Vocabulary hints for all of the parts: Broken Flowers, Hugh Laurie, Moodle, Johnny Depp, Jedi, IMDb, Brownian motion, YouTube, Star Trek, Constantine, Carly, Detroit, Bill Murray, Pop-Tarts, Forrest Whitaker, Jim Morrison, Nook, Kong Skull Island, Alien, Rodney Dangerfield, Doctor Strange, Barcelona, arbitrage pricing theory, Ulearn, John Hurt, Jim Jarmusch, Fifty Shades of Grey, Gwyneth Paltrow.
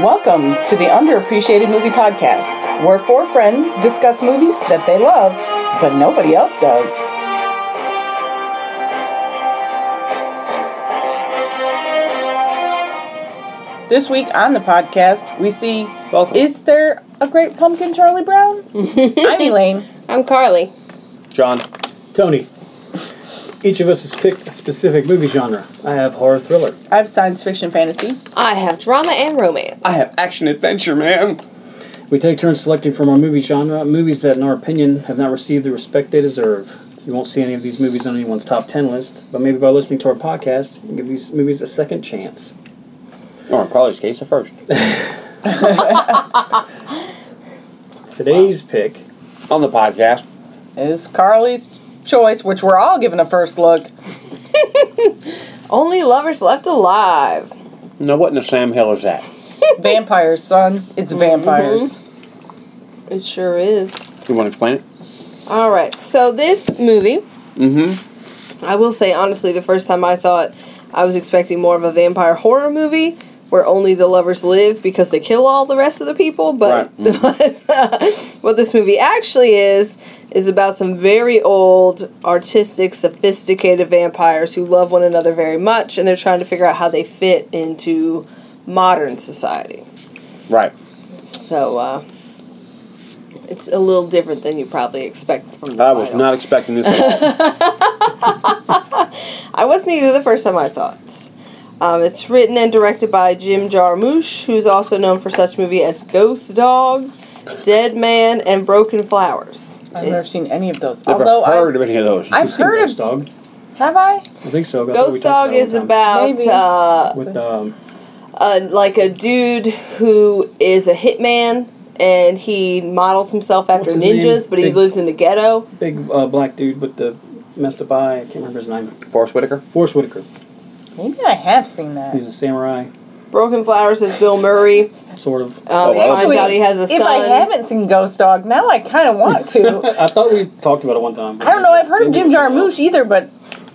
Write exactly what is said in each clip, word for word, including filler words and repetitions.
Welcome to the Underappreciated Movie Podcast, where four friends discuss movies that they love, but nobody else does. This week on the podcast, we see, Welcome. Is there a Great Pumpkin, Charlie Brown? I'm Elaine. I'm Carly. John. Tony. Each of us has picked a specific movie genre. I have horror thriller. I have science fiction fantasy. I have drama and romance. I have action adventure, man. We take turns selecting from our movie genre, movies that, in our opinion, have not received the respect they deserve. You won't see any of these movies on anyone's top ten list, but maybe by listening to our podcast, you can give these movies a second chance. Or in Carly's case, a first. Today's wow. pick on the podcast is Carly's choice, which we're all given a first look. Only Lovers Left Alive. Now, what in the Sam Hill is that? Vampires, son. It's mm-hmm. vampires. It sure is. You want to explain it? All right. So this movie. Mm-hmm. I will say honestly, the first time I saw it, I was expecting more of a vampire horror movie where only the lovers live because they kill all the rest of the people. But right. mm-hmm. uh, what this movie actually is. Is about some very old, artistic, sophisticated vampires who love one another very much, and they're trying to figure out how they fit into modern society. Right. So, uh, it's a little different than you probably expect from the I title. Was not expecting this at all. I wasn't either the first time I saw it. Um, it's written and directed by Jim Jarmusch, who's also known for such movies as Ghost Dog, Dead Man, and Broken Flowers. I've never seen any of those. Never Although heard I've, of any of those. I've heard Ghost of Ghost Dog. Have I? I think so. Ghost Dog is about uh, with um, uh, like a dude who is a hitman and he models himself after ninjas, but he big, lives in the ghetto. Big uh, black dude with the messed up eye. I can't remember his name. Forrest Whitaker. Forrest Whitaker. Maybe I have seen that. He's a samurai. Broken Flowers is Bill Murray. Sort of. Um, oh, well, finds actually, out he has a son. If I haven't seen Ghost Dog, now I kind of want to. I thought we talked about it one time. I don't know. I've heard of Jim Jarmusch either, but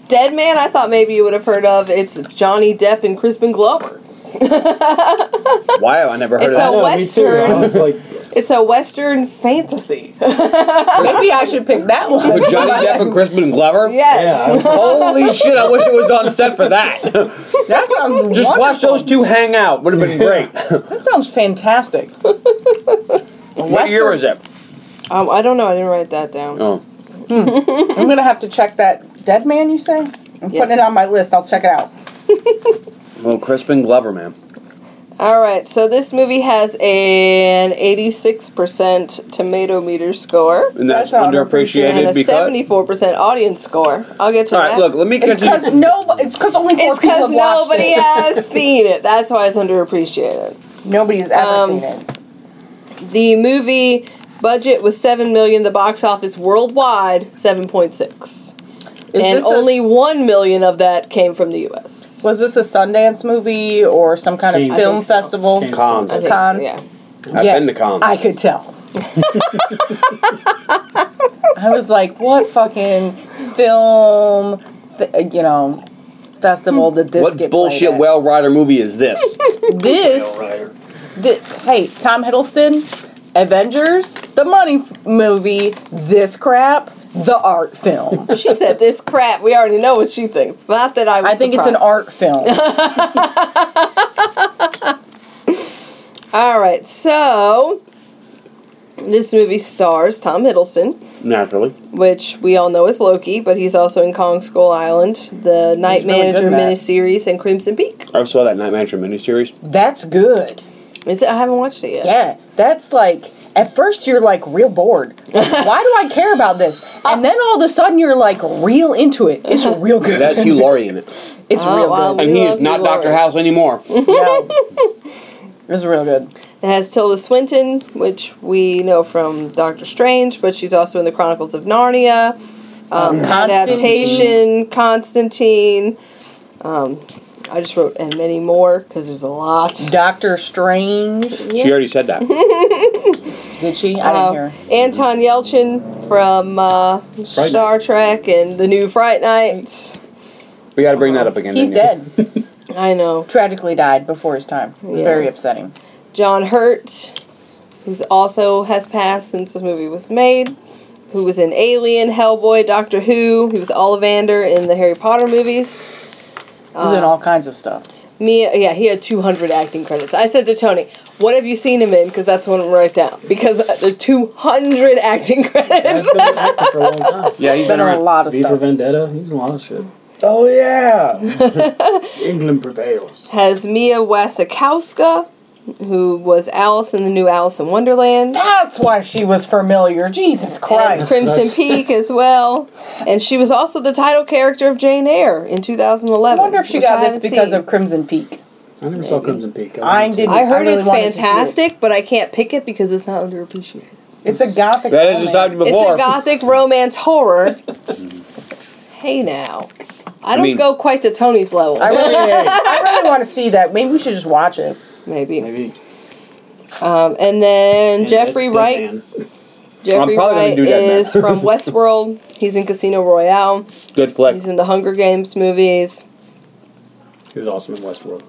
Dead Man, I thought maybe you would have heard of. It's Johnny Depp and Crispin Glover. Why have I never heard it's of that? It's a western. I was like, it's a western fantasy. Maybe I should pick that one. With Johnny Depp and Crispin Glover? Yes. Yeah, holy shit, I wish it was on set for that. That sounds Just wonderful. Just watch those two hang out. Would have been great. That sounds fantastic. What year is it? Um, I don't know. I didn't write that down. Oh. Hmm. I'm going to have to check that. Dead Man, you say? I'm yeah. putting it on my list. I'll check it out. Well, Crispin Glover, man. All right, so this movie has an eighty-six percent tomato meter score. And that's, that's underappreciated because... And a seventy-four percent audience score. I'll get to that. All right, that. Look, let me continue. It's because nobody, it's because only four it's people have watched it. It's because nobody has seen it. That's why it's underappreciated. Nobody's ever um, seen it. The movie budget was seven million dollars. The box office worldwide, seven point six. Is and only a, one million of that came from the U S. Was this a Sundance movie or some kind Kings. Of film so. Festival? Kings. Cons. Cons. Cons. Yeah. I've yeah. been to cons. I could tell. I was like, what fucking film, th- you know, festival did this what get What bullshit Whale Rider movie is this? This, this, hey, Tom Hiddleston, Avengers, the Money f- movie, this crap. The art film. She said this crap. We already know what she thinks. But not that I was I think surprised. It's an art film. All right. So, this movie stars Tom Hiddleston. Naturally. Which we all know is Loki, but he's also in Kong Skull Island, the Night he's Manager really miniseries, and Crimson Peak. I saw that Night Manager miniseries. That's good. Is it? I haven't watched it yet. Yeah. That's like... At first, you're, like, real bored. Like, why do I care about this? And then all of a sudden, you're, like, real into it. It's real good. That's Hugh Laurie in it. It's oh, real wow, good. And he is not Hugh Doctor Laurie. House anymore. No. It's real good. It has Tilda Swinton, which we know from Doctor Strange, but she's also in the Chronicles of Narnia, um, Constantine. Adaptation, Constantine. Um, I just wrote, and many more, because there's a lot. Doctor Strange. Yeah. She already said that. Did she? I uh, didn't hear her. Anton Yelchin from uh, Star Trek and the new Fright Night. We got to bring that up again. He's dead. I know. Tragically died before his time. It was yeah. very upsetting. John Hurt, who's also has passed since this movie was made, who was in Alien, Hellboy, Doctor Who. He was Ollivander in the Harry Potter movies. He was um, in all kinds of stuff. Mia, yeah, he had two hundred acting credits. I said to Tony, what have you seen him in? Because that's what I'm write down. Because there's two hundred acting credits. Yeah, been acting for a long time. Yeah, he's been, been on a lot of stuff. V for Vendetta, he was in a lot of shit. Oh, yeah! England prevails. Has Mia Wasikowska, who was Alice in the new Alice in Wonderland. That's why she was familiar. Jesus Christ. And Crimson Peak as well. And she was also the title character of Jane Eyre in two thousand eleven. I wonder if she got this because seen. of Crimson Peak. I never Maybe. saw Crimson Peak. I, I didn't. I heard I really it's fantastic, it. but I can't pick it because it's not underappreciated. It's a gothic That romance. Is just happened before. It's a gothic romance horror. Hey, now. I, I don't mean, go quite to Tony's level. I really, I really want to see that. Maybe we should just watch it. Maybe. Maybe. Um, and then and Jeffrey Dead, Wright. Dead Man. Jeffrey Wright is from Westworld. He's in Casino Royale. Good flick. He's in the Hunger Games movies. He was awesome in Westworld.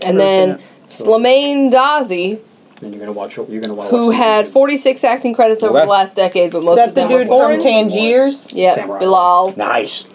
And then Slimane Dazi. And you're gonna watch. You're gonna watch. Who had forty-six acting credits over the last decade, but most of them were foreign. Is that the dude from Tangiers? Yeah, Bilal. Nice.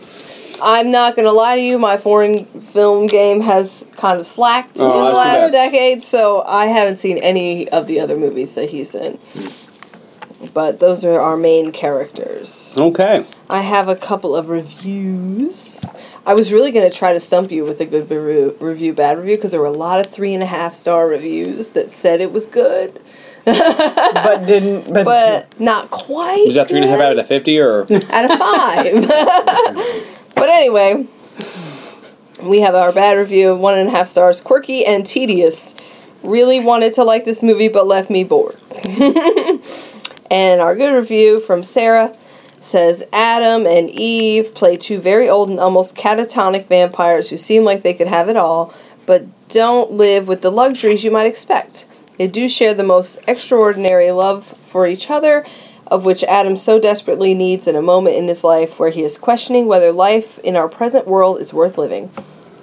I'm not going to lie to you, my foreign film game has kind of slacked oh, in the last decade, so I haven't seen any of the other movies that he's in. Mm. But those are our main characters. Okay. I have a couple of reviews. I was really going to try to stump you with a good re- review, bad review, because there were a lot of three and a half star reviews that said it was good. but didn't but, but not quite. Was that three and a half out of fifty or? Out of five. But anyway, we have our bad review, one and a half stars, quirky and tedious. Really wanted to like this movie, but left me bored. And our good review from Sarah says, Adam and Eve play two very old and almost catatonic vampires who seem like they could have it all, but don't live with the luxuries you might expect. They do share the most extraordinary love for each other, of which Adam so desperately needs in a moment in his life where he is questioning whether life in our present world is worth living.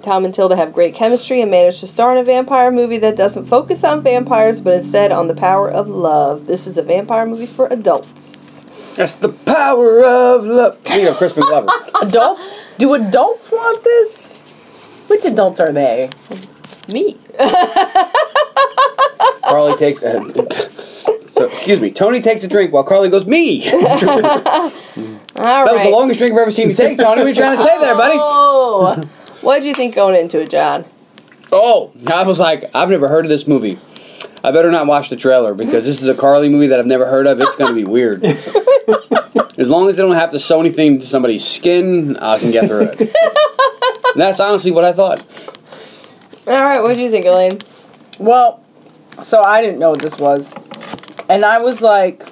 Tom and Tilda have great chemistry and manage to star in a vampire movie that doesn't focus on vampires, but instead on the power of love. This is a vampire movie for adults. That's the power of love. Here you go, Crispin Glover. Adults? Do adults want this? Which adults are they? Me. Carly takes... a So, excuse me, Tony takes a drink while Carly goes, me! All that right. was the longest drink I've ever seen you take, Tony. What are you trying to say there, buddy? Oh. What did you think going into it, John? Oh, I was like, I've never heard of this movie. I better not watch the trailer because this is a Carly movie that I've never heard of. It's going to be weird. As long as they don't have to sew anything to somebody's skin, I can get through it. And that's honestly what I thought. All right, what did you think, Elaine? Well, so I didn't know what this was. And I was like,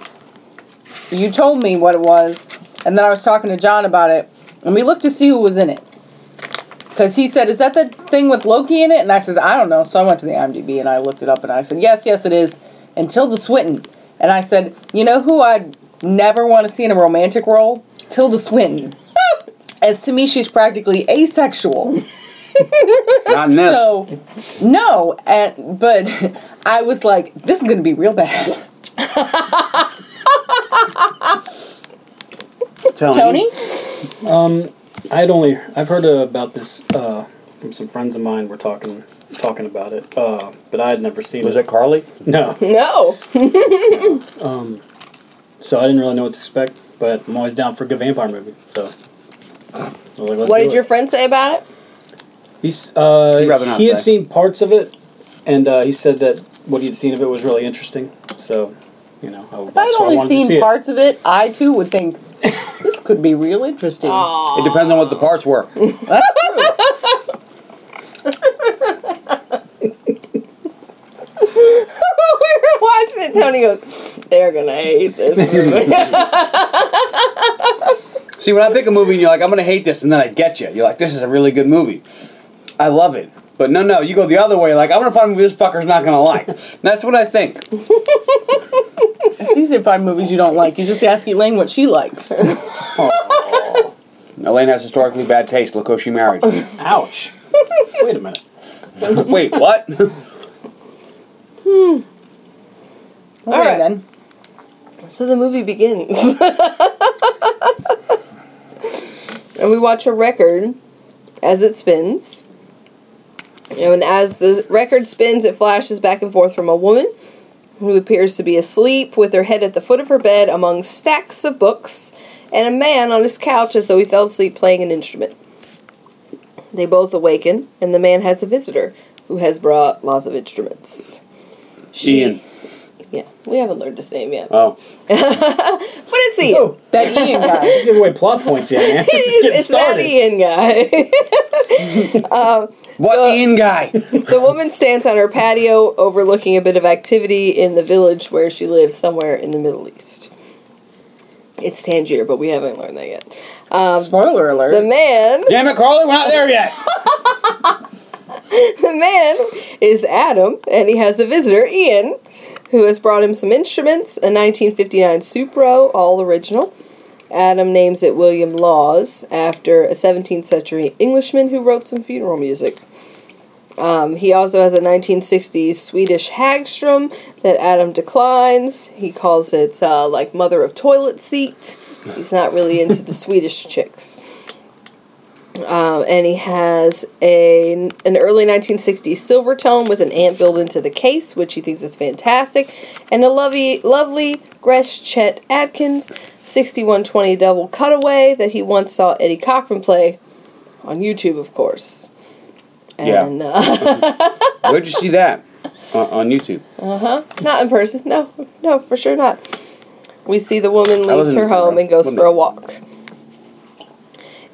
you told me what it was. And then I was talking to John about it. And we looked to see who was in it. Because he said, is that the thing with Loki in it? And I said, I don't know. So I went to the IMDb and I looked it up. And I said, yes, yes, it is. And Tilda Swinton. And I said, you know who I'd never want to see in a romantic role? Tilda Swinton. As to me, she's practically asexual. Not in this. So, no. And, but I was like, this is going to be real bad. Tony? Tony? Um, I'd only I've heard about this uh, from some friends of mine. We're talking talking about it, uh, but I had never seen it. Was it Carly? No, no. no. Um, so I didn't really know what to expect, but I'm always down for a good vampire movie. So, like, what did your it. friend say about it? He's uh, he say. had seen parts of it, and uh, he said that what he'd seen of it was really interesting. So, you know, I if I'd so only I seen see parts it. of it, I too would think this could be real interesting. Aww. It depends on what the parts were. That's true. We were watching it. Tony goes, "They're gonna hate this movie." See, when I pick a movie and you're like, "I'm gonna hate this," and then I get you. You're like, "This is a really good movie. I love it." But no, no, you go the other way. Like, I'm going to find a movie this fucker's not going to like. That's what I think. It's easy to find movies you don't like. You just ask Elaine what she likes. Oh. Elaine has historically bad taste. Look who she married. Ouch. Wait a minute. Wait, what? Hmm. All, All right, then. So the movie begins. And we watch a record as it spins. And as the record spins, it flashes back and forth from a woman who appears to be asleep with her head at the foot of her bed among stacks of books and a man on his couch as though he fell asleep playing an instrument. They both awaken, and the man has a visitor who has brought lots of instruments. She, Ian. Yeah, we haven't learned his name yet. Oh. But it's Ian. Oh, that Ian guy. You give away plot points yet, man. It's, it's that Ian guy. um, what the, Ian guy? The woman stands on her patio overlooking a bit of activity in the village where she lives somewhere in the Middle East. It's Tangier, but we haven't learned that yet. Um, Spoiler alert. The man... Damn it, Carly, we're not there yet. The man is Adam, and he has a visitor, Ian, who has brought him some instruments, a nineteen fifty-nine Supro, all original. Adam names it William Laws, after a seventeenth century Englishman who wrote some funeral music. Um, he also has a nineteen sixties Swedish Hagstrom that Adam declines. He calls it, uh, like, mother of toilet seat. He's not really into the Swedish chicks. Um, and he has a an early nineteen sixties Silvertone with an amp built into the case, which he thinks is fantastic, and a lovely, lovely Greschet Atkins sixty-one twenty double cutaway that he once saw Eddie Cochran play on YouTube, of course. And, yeah. Uh, where'd you see that? Uh, on YouTube. Uh huh. Not in person. No, no, for sure not. We see the woman leaves her home and goes for a walk.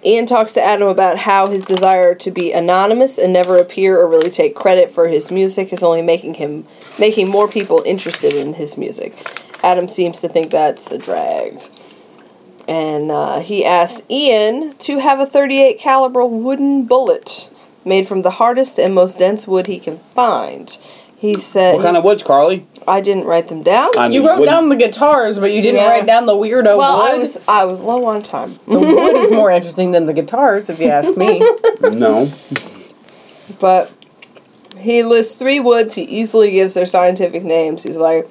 Ian talks to Adam about how his desire to be anonymous and never appear or really take credit for his music is only making him making more people interested in his music. Adam seems to think that's a drag. And uh, he asks Ian to have a thirty-eight caliber wooden bullet made from the hardest and most dense wood he can find. He said... What kind of woods, Carly? I didn't write them down. I mean, you wrote wooden. down the guitars, but you didn't yeah. write down the weirdo well, wood. Well, I was, I was low on time. The wood is more interesting than the guitars, if you ask me. No. But he lists three woods. He easily gives their scientific names. He's like,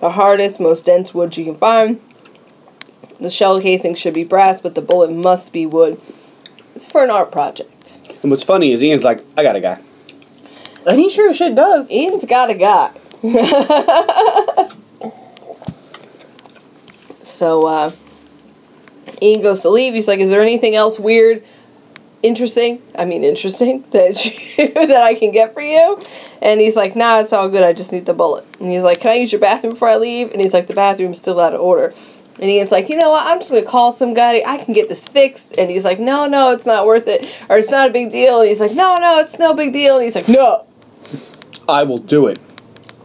the hardest, most dense wood you can find. The shell casing should be brass, but the bullet must be wood. It's for an art project. And what's funny is Ian's like, I got a guy. And he sure as shit does. Ian's got a guy. So, uh, Ian goes to leave. He's like, is there anything else weird, interesting, I mean interesting, that you, that I can get for you? And he's like, nah, it's all good. I just need the bullet. And he's like, can I use your bathroom before I leave? And he's like, the bathroom's still out of order. And Ian's like, you know what, I'm just going to call some guy. I can get this fixed. And he's like, no, no, it's not worth it. Or it's not a big deal. And he's like, no, no, it's no big deal. And he's like, no. I will do it.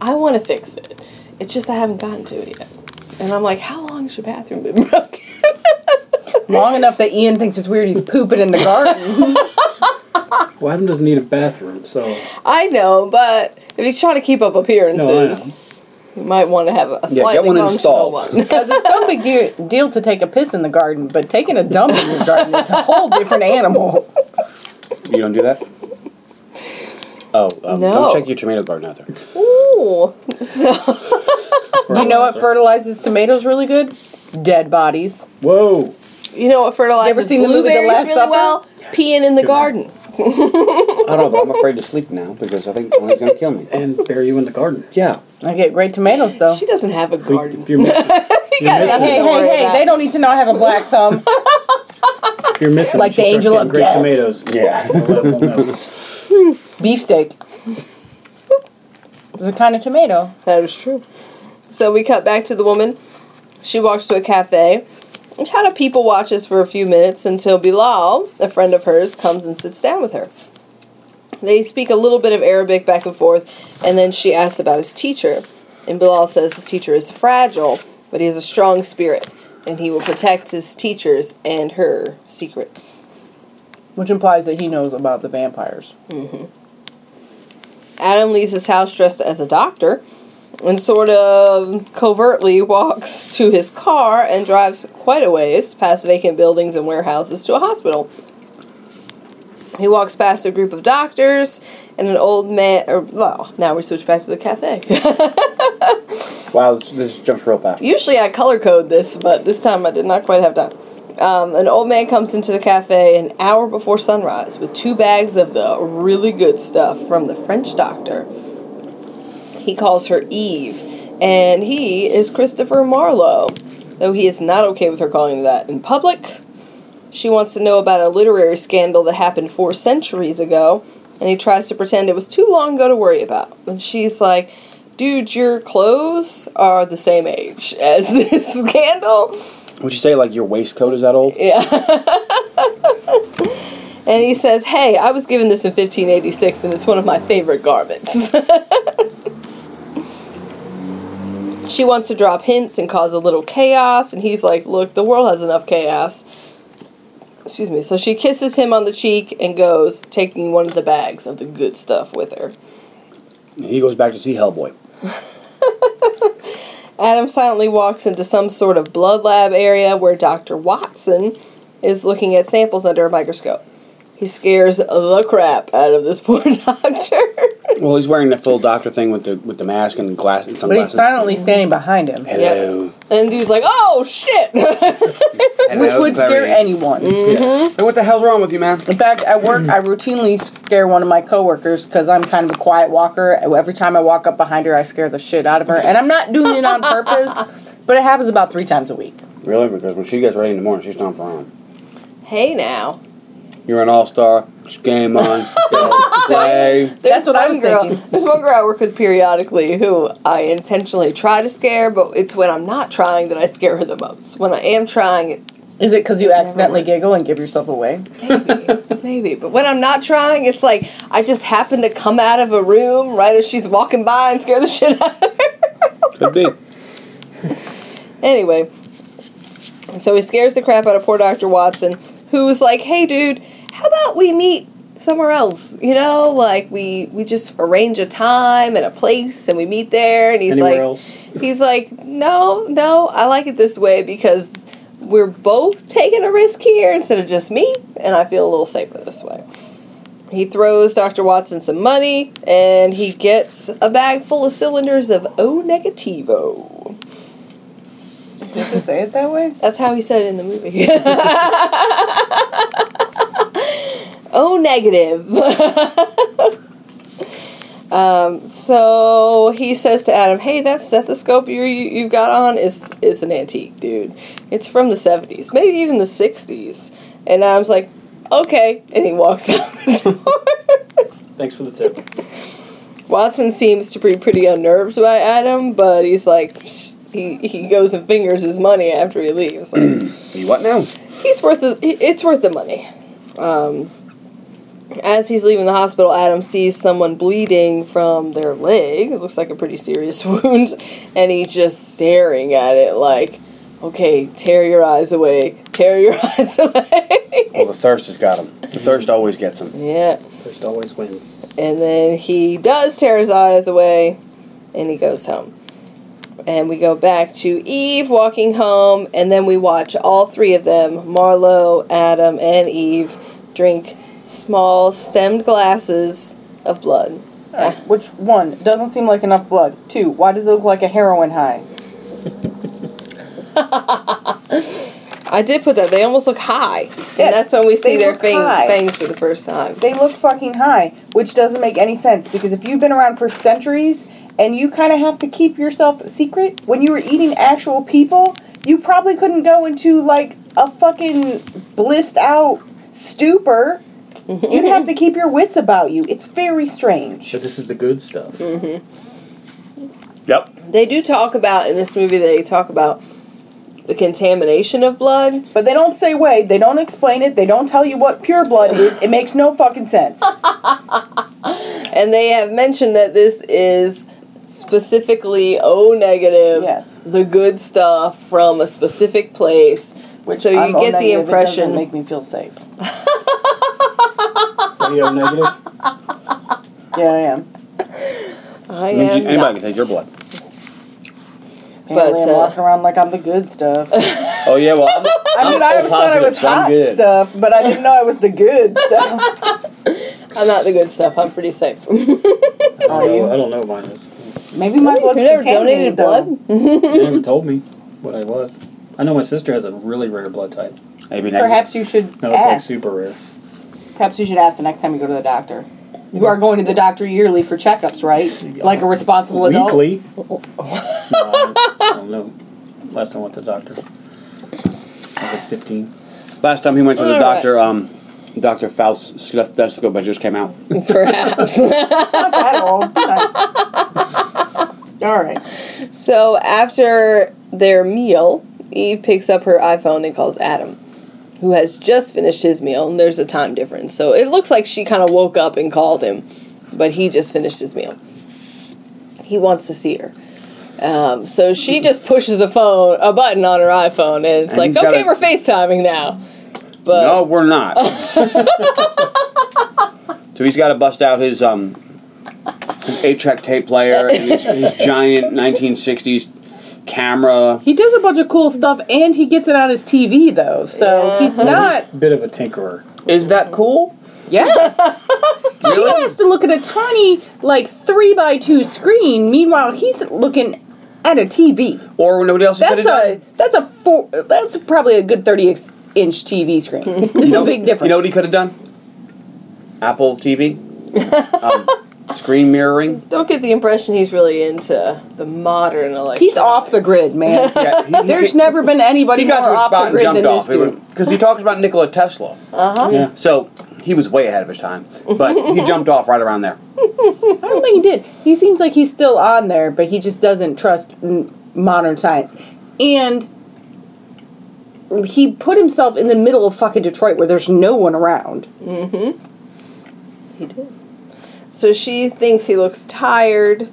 I want to fix it. It's just I haven't gotten to it yet. And I'm like, how long has your bathroom been broken? Long enough that Ian thinks it's weird he's pooping in the garden. Well, Adam doesn't need a bathroom, so... I know, but if he's trying to keep up appearances... No, I know. You might want to have a slightly yeah, get one functional one. Because it's no big deal to take a piss in the garden, but taking a dump in the garden is a whole different animal. You don't do that? Oh, um, no. Don't check your tomato garden out there. Ooh. So you know what fertilizes tomatoes really good? Dead bodies. Whoa. You know what fertilizes blueberries really supper? well? Peeing in the Good garden. Night. I don't know, but I'm afraid to sleep now because I think Tony's going to kill me. And bury you in the garden. Yeah. I get great tomatoes, though. She doesn't have a garden. If you're missing, if you're missing hey, hey, hey, they don't need to know I have a black thumb. If you're missing, like the angel of death. Great tomatoes. Yeah. Beefsteak. It's a kind of tomato. That is true. So we cut back to the woman. She walks to a cafe. And kind of people watches for a few minutes until Bilal, a friend of hers, comes and sits down with her. They speak a little bit of Arabic back and forth, and then she asks about his teacher. And Bilal says his teacher is fragile, but he has a strong spirit, and he will protect his teacher's and her secrets. Which implies that he knows about the vampires. Mm-hmm. Adam leaves his house dressed as a doctor, and sort of covertly walks to his car and drives quite a ways past vacant buildings and warehouses to a hospital. He walks past a group of doctors and an old man. Or, well, now we switch back to the cafe. Wow, this, this jumps real fast. Usually I color code this, but this time I did not quite have time. Um, an old man comes into the cafe an hour before sunrise with two bags of the really good stuff from the French doctor. He calls her Eve, and he is Christopher Marlowe, though he is not okay with her calling him that in public. She wants to know about a literary scandal that happened four centuries ago, and he tries to pretend it was too long ago to worry about. And she's like, dude, your clothes are the same age as this scandal. Would you say, like, your waistcoat is that old? Yeah. And he says, hey, I was given this in fifteen eighty-six, and it's one of my favorite garments. She wants to drop hints and cause a little chaos, and he's like, look, the world has enough chaos. Excuse me. So she kisses him on the cheek and goes, taking one of the bags of the good stuff with her. He goes back to see Hellboy. Adam silently walks into some sort of blood lab area where Doctor Watson is looking at samples under a microscope. He scares the crap out of this poor doctor. Well, he's wearing the full doctor thing with the with the mask and glass and sunglasses. But he's silently standing behind him. Hello. Yep. And dude's like, "Oh shit!" Which would scare anyone. Mm-hmm. Yeah. Hey, what the hell's wrong with you, man? In fact, at work, I routinely scare one of my coworkers because I'm kind of a quiet walker. Every time I walk up behind her, I scare the shit out of her, and I'm not doing it on purpose. But it happens about three times a week. Really? Because when she gets ready in the morning, she's stomping around. Hey now. You're an all-star. Game on. Play. That's what I was girl, thinking. There's one girl I work with periodically who I intentionally try to scare, but it's when I'm not trying that I scare her the most. When I am trying... It Is it because you accidentally giggle and give yourself away? Maybe. Maybe. But when I'm not trying, it's like I just happen to come out of a room right as she's walking by and scare the shit out of her. Could be. Anyway. So he scares the crap out of poor Doctor Watson, who's like, hey, dude... How about we meet somewhere else? You know, like we, we just arrange a time and a place and we meet there. And he's Anywhere like, else? he's like, no, no, I like it this way because we're both taking a risk here instead of just me. And I feel a little safer this way. He throws Doctor Watson some money and he gets a bag full of cylinders of O negativo. Did he say it that way? That's how he said it in the movie. Oh, negative. um, so he says to Adam, hey, that stethoscope you, you've got on is, is an antique, dude. It's from the seventies, maybe even the sixties. And Adam's like, okay. And he walks out the door. Thanks for the tip. Watson seems to be pretty unnerved by Adam, but he's like... He he goes and fingers his money after he leaves. Like, you what now? He's worth the, it's worth the money. Um, as he's leaving the hospital, Adam sees someone bleeding from their leg. It looks like a pretty serious wound, and he's just staring at it like, "Okay, tear your eyes away, tear your eyes away." Well, the thirst has got him. The thirst always gets him. Yeah. Thirst always wins. And then he does tear his eyes away, and he goes home. And we go back to Eve walking home, and then we watch all three of them, Marlowe, Adam, and Eve, drink small stemmed glasses of blood. Uh, which, one, doesn't seem like enough blood. Two, why does it look like a heroin high? I did put that. They almost look high. Yes, and that's when we see their fang- fangs for the first time. They look fucking high, which doesn't make any sense, because if you've been around for centuries... And you kind of have to keep yourself a secret. When you were eating actual people, you probably couldn't go into, like, a fucking blissed-out stupor. Mm-hmm. You'd have to keep your wits about you. It's very strange. But this is the good stuff. Mm-hmm. Yep. They do talk about, in this movie, they talk about the contamination of blood. But they don't say wait. They don't explain it. They don't tell you what pure blood is. It makes no fucking sense. And they have mentioned that this is... Specifically, O negative, yes. The good stuff from a specific place, which so you I'm get O the impression. It doesn't make me feel safe. Are you O negative? Yeah, I am. I am. Anybody not. Can take your blood. Apparently but uh, I'm walking around like I'm the good stuff. Oh yeah, well, I'm, I mean, I'm I always thought I was hot stuff, but I didn't know I was the good stuff. I'm not the good stuff. I'm pretty safe. I, don't know, I don't know mine is. Maybe my blood's you never donated though. blood? They never told me what I was. I know my sister has a really rare blood type. Maybe Perhaps you should No, it's ask. like super rare. Perhaps you should ask the next time you go to the doctor. You are going to the doctor yearly for checkups, right? Like a responsible Weekly. adult? Weekly? No, I don't know. Last time I went to the doctor. I was like fifteen. Last time he went to the All doctor, right. um... Doctor Faust's stethoscope that just came out. Perhaps. Not that old. Nice. All right. So after their meal, Eve picks up her iPhone and calls Adam, who has just finished his meal, and there's a time difference. So it looks like she kind of woke up and called him, but he just finished his meal. He wants to see her. Um, so she just pushes a phone, a button on her iPhone, and it's and like, okay, gotta- we're FaceTiming now. But no, we're not. So he's got to bust out his um, eight-track tape player and his, his giant nineteen sixties camera. He does a bunch of cool stuff, and he gets it on his T V, though. So yeah. he's not... He's a bit of a tinkerer. Is that cool? Yes. Really? She has to look at a tiny, like, three by two screen. Meanwhile, he's looking... at a T V. Or nobody else that's could have a, done. That's a four, that's probably a good thirty-inch T V screen. It's you know, a big difference. You know what he could have done? Apple T V. um, screen mirroring. Don't get the impression he's really into the modern electronics. He's off the grid, man. Yeah, he, he There's get, never been anybody more off the grid than this dude. Because he talked about Nikola Tesla. Uh-huh. Yeah. So... He was way ahead of his time, but he jumped off right around there. I don't think he did. He seems like he's still on there, but he just doesn't trust modern science. And he put himself in the middle of fucking Detroit where there's no one around. Mm-hmm. He did. So she thinks he looks tired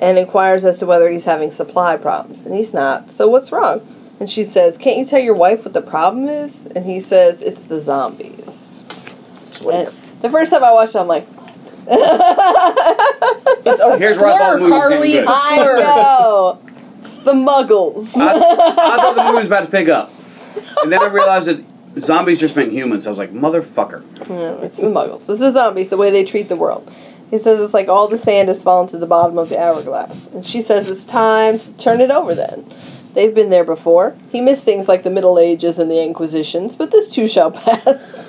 and inquires as to whether he's having supply problems, and he's not. So what's wrong? And she says, "Can't you tell your wife what the problem is?" And he says, "It's the zombies." And the first time I watched it, I'm like, what? It's a Here's slur, I Carly. It's a slur. I know. It's the muggles. I, I thought the movie was about to pick up. And then I realized that zombies just meant humans. I was like, motherfucker. No, it's the muggles. It's the zombies, the way they treat the world. He says it's like all the sand has fallen to the bottom of the hourglass. And she says it's time to turn it over then. They've been there before. He missed things like the Middle Ages and the Inquisitions, but this too shall pass.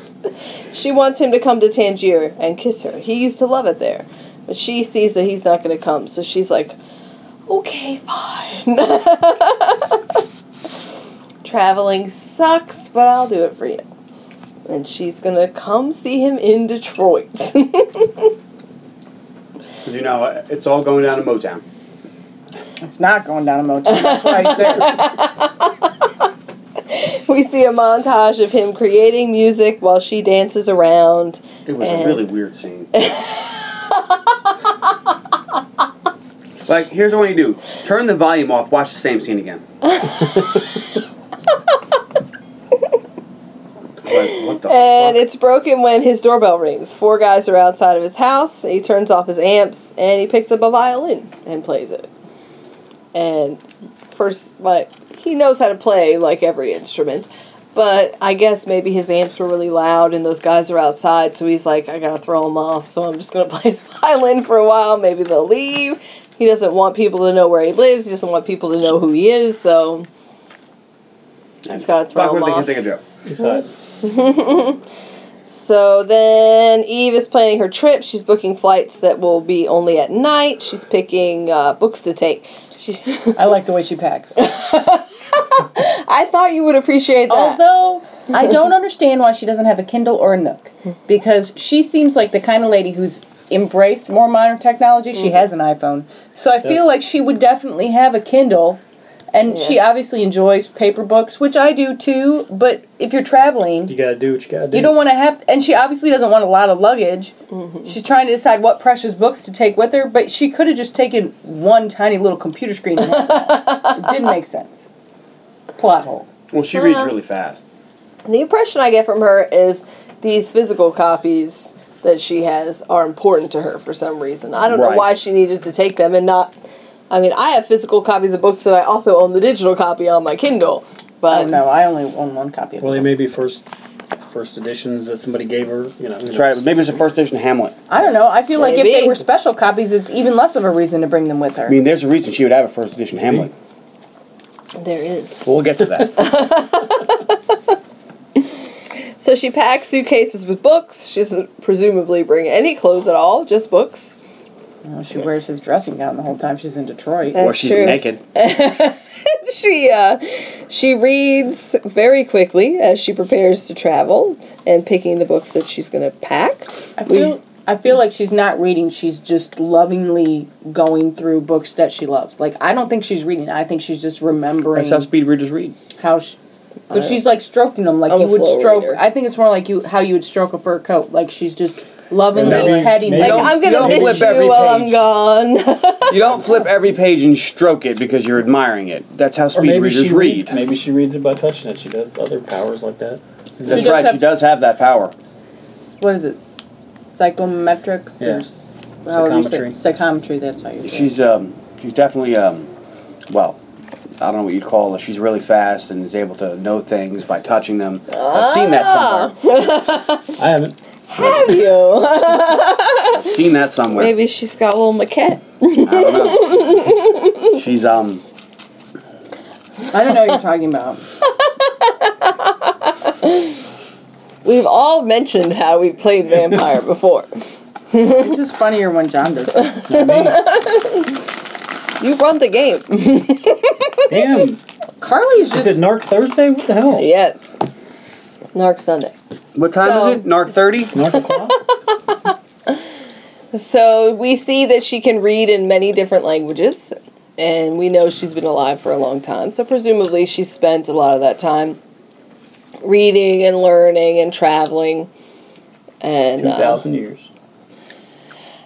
She wants him to come to Tangier and kiss her. He used to love it there. But she sees that he's not going to come, so she's like, okay, fine. Traveling sucks, but I'll do it for you. And she's going to come see him in Detroit. You know, it's all going down to Motown. It's not going down to Motown. It's right there. We see a montage of him creating music while she dances around. It was a really weird scene. Like, here's what you do. Turn the volume off, watch the same scene again. Like, what the and fuck? It's broken when his doorbell rings. Four guys are outside of his house. He turns off his amps, and he picks up a violin and plays it. And first, like... He knows how to play, like, every instrument. But I guess maybe his amps were really loud and those guys are outside, so he's like, I gotta throw them off, so I'm just gonna play the violin for a while. Maybe they'll leave. He doesn't want people to know where he lives. He doesn't want people to know who he is, so... He's gotta throw them off. They can think of he's hot. So then Eve is planning her trip. She's booking flights that will be only at night. She's picking uh, books to take. She I like the way she packs. I thought you would appreciate that. Although, I don't understand why she doesn't have a Kindle or a Nook. Because she seems like the kind of lady who's embraced more modern technology. Mm-hmm. She has an iPhone. So I yes. feel like she would definitely have a Kindle. And yeah. she obviously enjoys paper books, which I do too. But if you're traveling... You gotta do what you gotta do. You don't want to have... And she obviously doesn't want a lot of luggage. Mm-hmm. She's trying to decide what precious books to take with her. But she could have just taken one tiny little computer screen. It didn't make sense. Plot hole. Well, she reads really fast. The impression I get from her is these physical copies that she has are important to her for some reason. I don't right. know why she needed to take them and not... I mean, I have physical copies of books and I also own the digital copy on my Kindle, but... Oh, no, I only own one copy of well, them. Well, they maybe first first editions that somebody gave her. You know, that's right. Maybe it's the first edition of Hamlet. I don't know. I feel Maybe. like if they were special copies, it's even less of a reason to bring them with her. I mean, there's a reason she would have a first edition of Hamlet. There is. We'll get to that. So she packs suitcases with books. She doesn't presumably bring any clothes at all, just books. Well, she wears his dressing gown the whole time she's in Detroit. That's or she's true. naked. She uh, she reads very quickly as she prepares to travel and picking the books that she's going to pack. I feel, we, I feel like she's not reading. She's just lovingly going through books that she loves. Like, I don't think she's reading. I think she's just remembering. That's how speed readers read. How she, But she's, like, stroking them like I'm you would stroke. Reader. I think it's more like you how you would stroke a fur coat. Like, she's just... lovingly petty. Like, I'm going to miss you while I'm gone. You don't flip every page and stroke it because you're admiring it. That's how speed readers read. read. Maybe she reads it by touching it. She does other powers like that. She That's right. She does have that power. What is it? Psychometrics? Yeah. Or psychometry. Psychometry, that's how you She's um, She's definitely, um, well... I don't know what you'd call it. She's really fast and is able to know things by touching them. Ah. I've seen that somewhere. I haven't. Have you? I've seen that somewhere. Maybe she's got a little maquette. I don't know. She's, um... I don't know what you're talking about. We've all mentioned how we played vampire before. It's just funnier when John does it. You run the game. Damn. Carly's just... Is it Narc Thursday? What the hell? Yes. Narc Sunday. What time so, is it? Narc thirty? Narc o'clock? So we see that she can read in many different languages, and we know she's been alive for a long time. So presumably she spent a lot of that time reading and learning and traveling. And two thousand um, years.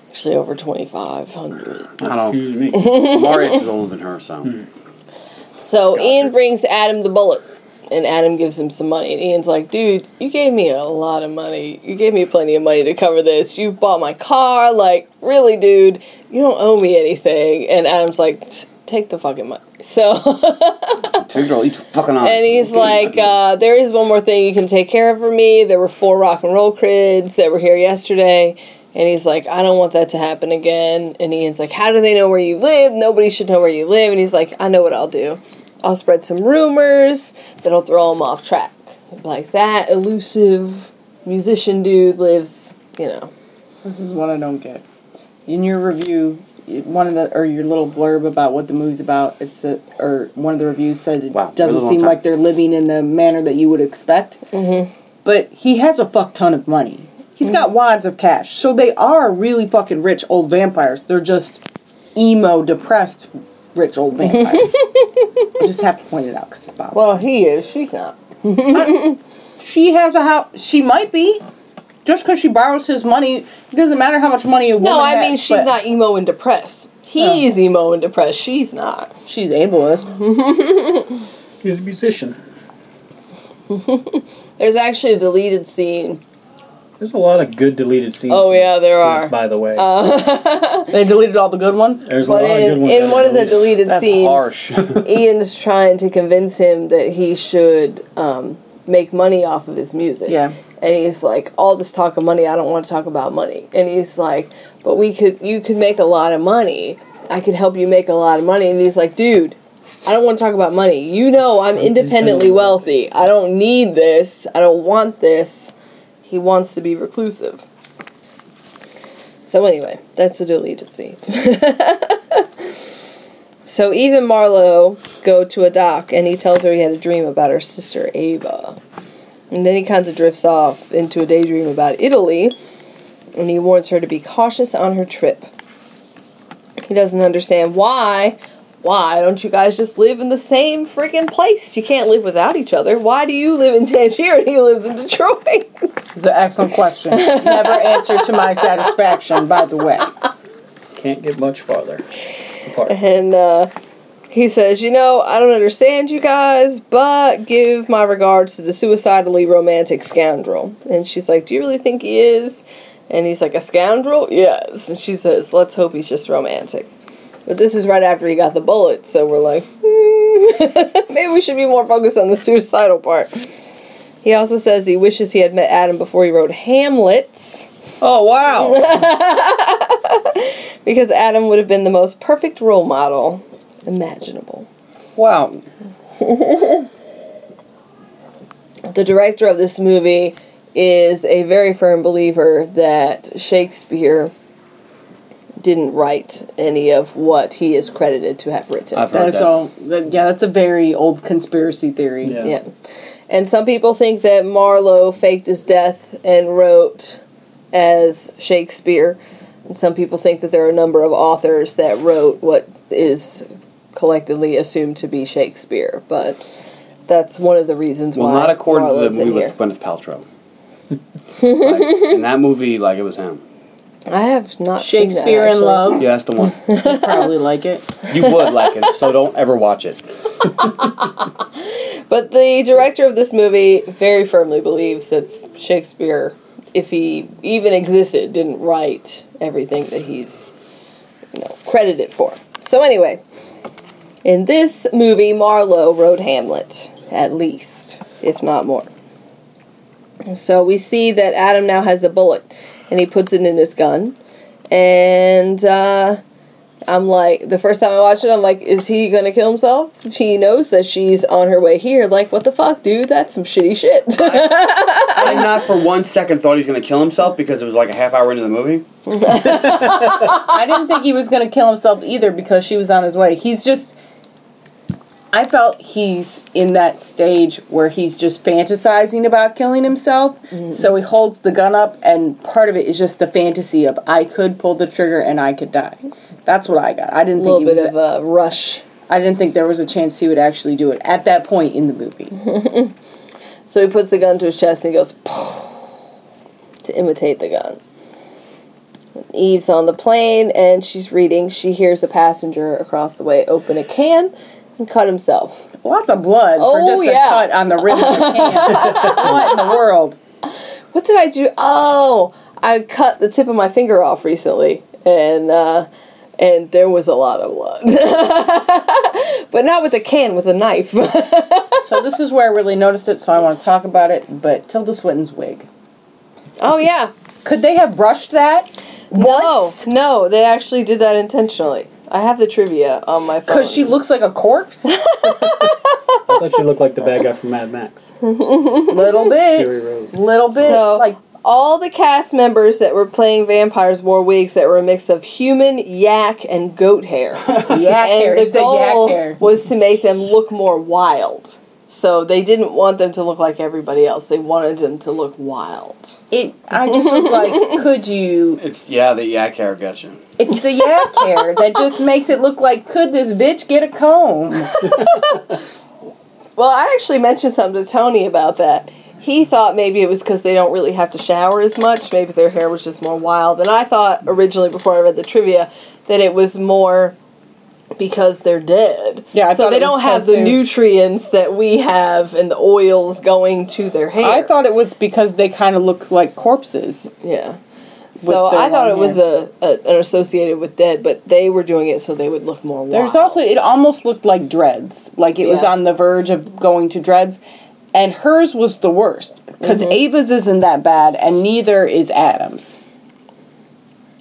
Actually, over twenty-five hundred. I don't Excuse me. Marius is older than her, so. Hmm. So, gotcha. Ian brings Adam the bullet, and Adam gives him some money. And Ian's like, dude, you gave me a lot of money. You gave me plenty of money to cover this. You bought my car. Like, really, dude, you don't owe me anything. And Adam's like, take the fucking money. So. And he's like, uh, there is one more thing you can take care of for me. There were four rock and roll kids that were here yesterday. And he's like, I don't want that to happen again. And Ian's like, how do they know where you live? Nobody should know where you live. And he's like, I know what I'll do. I'll spread some rumors that'll throw him off track. Like, that elusive musician dude lives, you know. This is what I don't get. In your review, one of the, or your little blurb about what the movie's about, it's a, or one of the reviews said it wow, doesn't seem time. like they're living in the manner that you would expect. Mm-hmm. But he has a fuck ton of money. He's got wads of cash. So they are really fucking rich old vampires. They're just emo, depressed, rich old vampires. I just have to point it out because it's Bob. Well, he is. She's not. I, she has a house. She might be. Just because she borrows his money, it doesn't matter how much money a woman has. No, I mean, has, she's not emo and depressed. He's oh. emo and depressed. She's not. She's ableist. He's a musician. There's actually a deleted scene. There's a lot of good deleted scenes. Oh, yeah, there are. This, by the way. Uh, they deleted all the good ones? There's but a lot in, of good ones. In one of the deleted That's scenes, harsh. Ian's trying to convince him that he should um, make money off of his music. Yeah. And he's like, all this talk of money, I don't want to talk about money. And he's like, but we could, you could make a lot of money. I could help you make a lot of money. And he's like, dude, I don't want to talk about money. You know I'm independently wealthy. I don't need this. I don't want this. He wants to be reclusive. So anyway, that's a deleted scene. So Eve and Marlowe go to a dock, and he tells her he had a dream about her sister Ava. And then he kind of drifts off into a daydream about Italy, and he warns her to be cautious on her trip. He doesn't understand why. Why don't you guys just live in the same freaking place? You can't live without each other. Why do you live in Tangiers and he lives in Detroit? It's an excellent question. Never answered to my satisfaction, by the way. Can't get much farther apart. And uh, he says, you know, I don't understand you guys, but give my regards to the suicidally romantic scoundrel. And she's like, do you really think he is? And he's like, a scoundrel? Yes. And she says, let's hope he's just romantic. But this is right after he got the bullet, so we're like, hmm. Maybe we should be more focused on the suicidal part. He also says he wishes he had met Adam before he wrote Hamlet. Oh, wow. Because Adam would have been the most perfect role model imaginable. Wow. The director of this movie is a very firm believer that Shakespeare didn't write any of what he is credited to have written. I've heard that's that. All, yeah, that's a very old conspiracy theory. Yeah. yeah. And some people think that Marlowe faked his death and wrote as Shakespeare. And some people think that there are a number of authors that wrote what is collectively assumed to be Shakespeare. But that's one of the reasons well, why Well, not according Marlowe's to the movie with Gwyneth Paltrow. Like, in that movie, like, it was him. I have not seen that. Shakespeare in Love. Yeah, that's the one. You'd probably like it. You would like it, so don't ever watch it. But the director of this movie very firmly believes that Shakespeare, if he even existed, didn't write everything that he's, you know, credited for. So anyway, in this movie, Marlowe wrote Hamlet, at least, if not more. So we see that Adam now has a bullet. And he puts it in his gun. And uh, I'm like, the first time I watched it, I'm like, is he going to kill himself? He knows that she's on her way here. Like, what the fuck, dude? That's some shitty shit. I, I not for one second thought he was going to kill himself because it was like a half hour into the movie. I didn't think he was going to kill himself either because she was on his way. He's just... I felt he's in that stage where he's just fantasizing about killing himself. Mm-hmm. So he holds the gun up, and part of it is just the fantasy of, I could pull the trigger and I could die. That's what I got. I didn't think he was... A little bit of a rush. I didn't think there was a chance he would actually do it at that point in the movie. So he puts the gun to his chest and he goes, to imitate the gun. Eve's on the plane, and she's reading. She hears a passenger across the way open a can... and cut himself. Lots of blood oh, for just yeah. a cut on the wrist of the hand. What in the world? What did I do? Oh, I cut the tip of my finger off recently, and uh, and there was a lot of blood. But not with a can, with a knife. So this is where I really noticed it, so I want to talk about it, but Tilda Swinton's wig. Oh, yeah. Could they have brushed that? No, no, they actually did that intentionally. I have the trivia on my phone. Because she looks like a corpse? I thought she looked like the bad guy from Mad Max. Little bit. Little bit. So, like, all the cast members that were playing vampires wore wigs that were a mix of human, yak, and goat hair. Yak and hair. The it's goal yak hair. Was to make them look more wild. So they didn't want them to look like everybody else. They wanted them to look wild. It. I just was like, could you... It's yeah, the yak hair got you. It's the yak hair that just makes it look like, could this bitch get a comb? Well, I actually mentioned something to Tony about that. He thought maybe it was because they don't really have to shower as much. Maybe their hair was just more wild. And I thought originally, before I read the trivia, that it was more... because they're dead. Yeah, I so they don't have the too. nutrients that we have and the oils going to their hair. I thought it was because they kind of look like corpses. Yeah. So I thought it hair. was a, a associated with dead, but they were doing it so they would look more wild. There's also, it almost looked like dreads. Like it yeah. was on the verge of going to dreads. And hers was the worst. Because mm-hmm. Ava's isn't that bad, and neither is Adam's.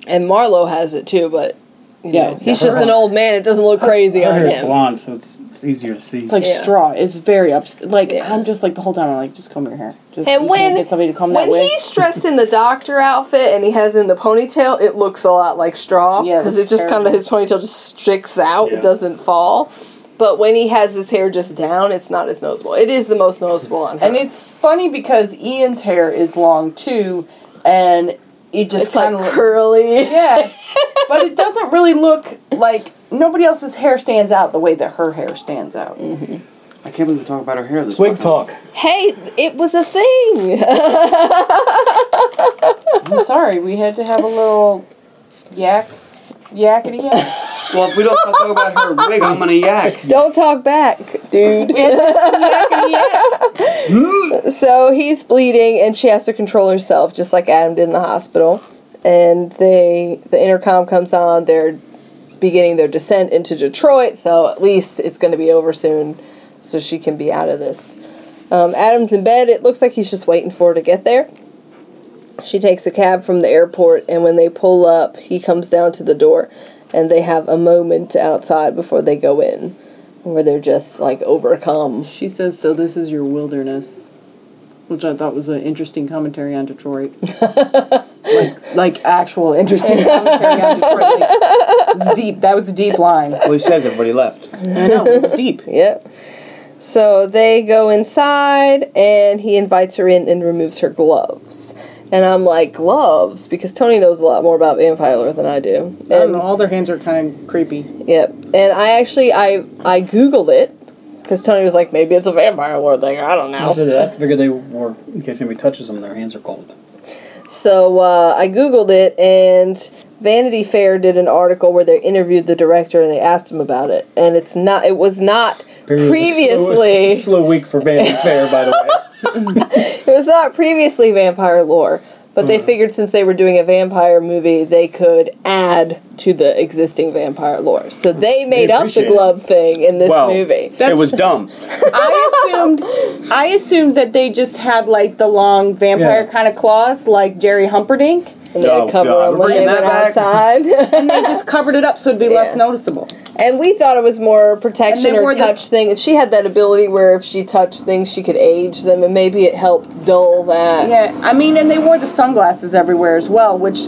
And Marlowe has it too, but... You yeah, know, he's just an old man. It doesn't look crazy on him. It's blonde, so it's it's easier to see. It's like yeah. straw. It's very ups. Like yeah. I'm just like the whole time. I'm like, just comb your hair. Just, and when get somebody to comb when that he's dressed in the doctor outfit and he has in the ponytail, it looks a lot like straw because yeah, it just kind of his ponytail just sticks out. Yeah. It doesn't fall. But when he has his hair just down, it's not as noticeable. It is the most noticeable on her. And it's funny because Ian's hair is long too, and. It just it's like look, curly. Yeah. But it doesn't really look like nobody else's hair stands out the way that her hair stands out. Mm-hmm. I can't believe we talk about her hair. This it's wig talk. Hey, it was a thing. I'm sorry. We had to have a little yak, yakety yak. Well, if we don't talk about her wig, I'm going to yak. Don't talk back, dude. So he's bleeding, and she has to control herself, just like Adam did in the hospital. And they, the intercom comes on. They're beginning their descent into Detroit, so at least it's going to be over soon, so she can be out of this. Um, Adam's in bed. It looks like he's just waiting for her to get there. She takes a cab from the airport, and when they pull up, he comes down to the door, and they have a moment outside before they go in, where they're just, like, overcome. She says, "So this is your wilderness," which I thought was an interesting commentary on Detroit. like, like, actual interesting commentary on Detroit. Like, it's deep. That was a deep line. Well, he says everybody left. I know. It was deep. Yep. So they go inside, and he invites her in and removes her gloves. And I'm like, gloves? Because Tony knows a lot more about vampire than I do. And I don't know. All their hands are kind of creepy. Yep. And I actually, I I Googled it, because Tony was like, maybe it's a vampire lore thing. I don't know. I figured they were, in case anybody touches them, their hands are cold. So uh, I Googled it, and Vanity Fair did an article where they interviewed the director, and they asked him about it. And it's not, it was not... Previously, it was a slow, a slow week for Vanity Fair, by the way. It was not previously vampire lore, but they mm. figured since they were doing a vampire movie, they could add to the existing vampire lore. So they made they up the glove it. thing in this well, movie. It was dumb. I assumed, I assumed that they just had like the long vampire yeah. kind of claws, like Jerry Humperdinck. And they oh, cover God. them when they went outside. And they just covered it up so it'd be yeah. less noticeable. And we thought it was more protection or touch f- thing. And she had that ability where if she touched things, she could age them. And maybe it helped dull that. Yeah, I mean, and they wore the sunglasses everywhere as well, which...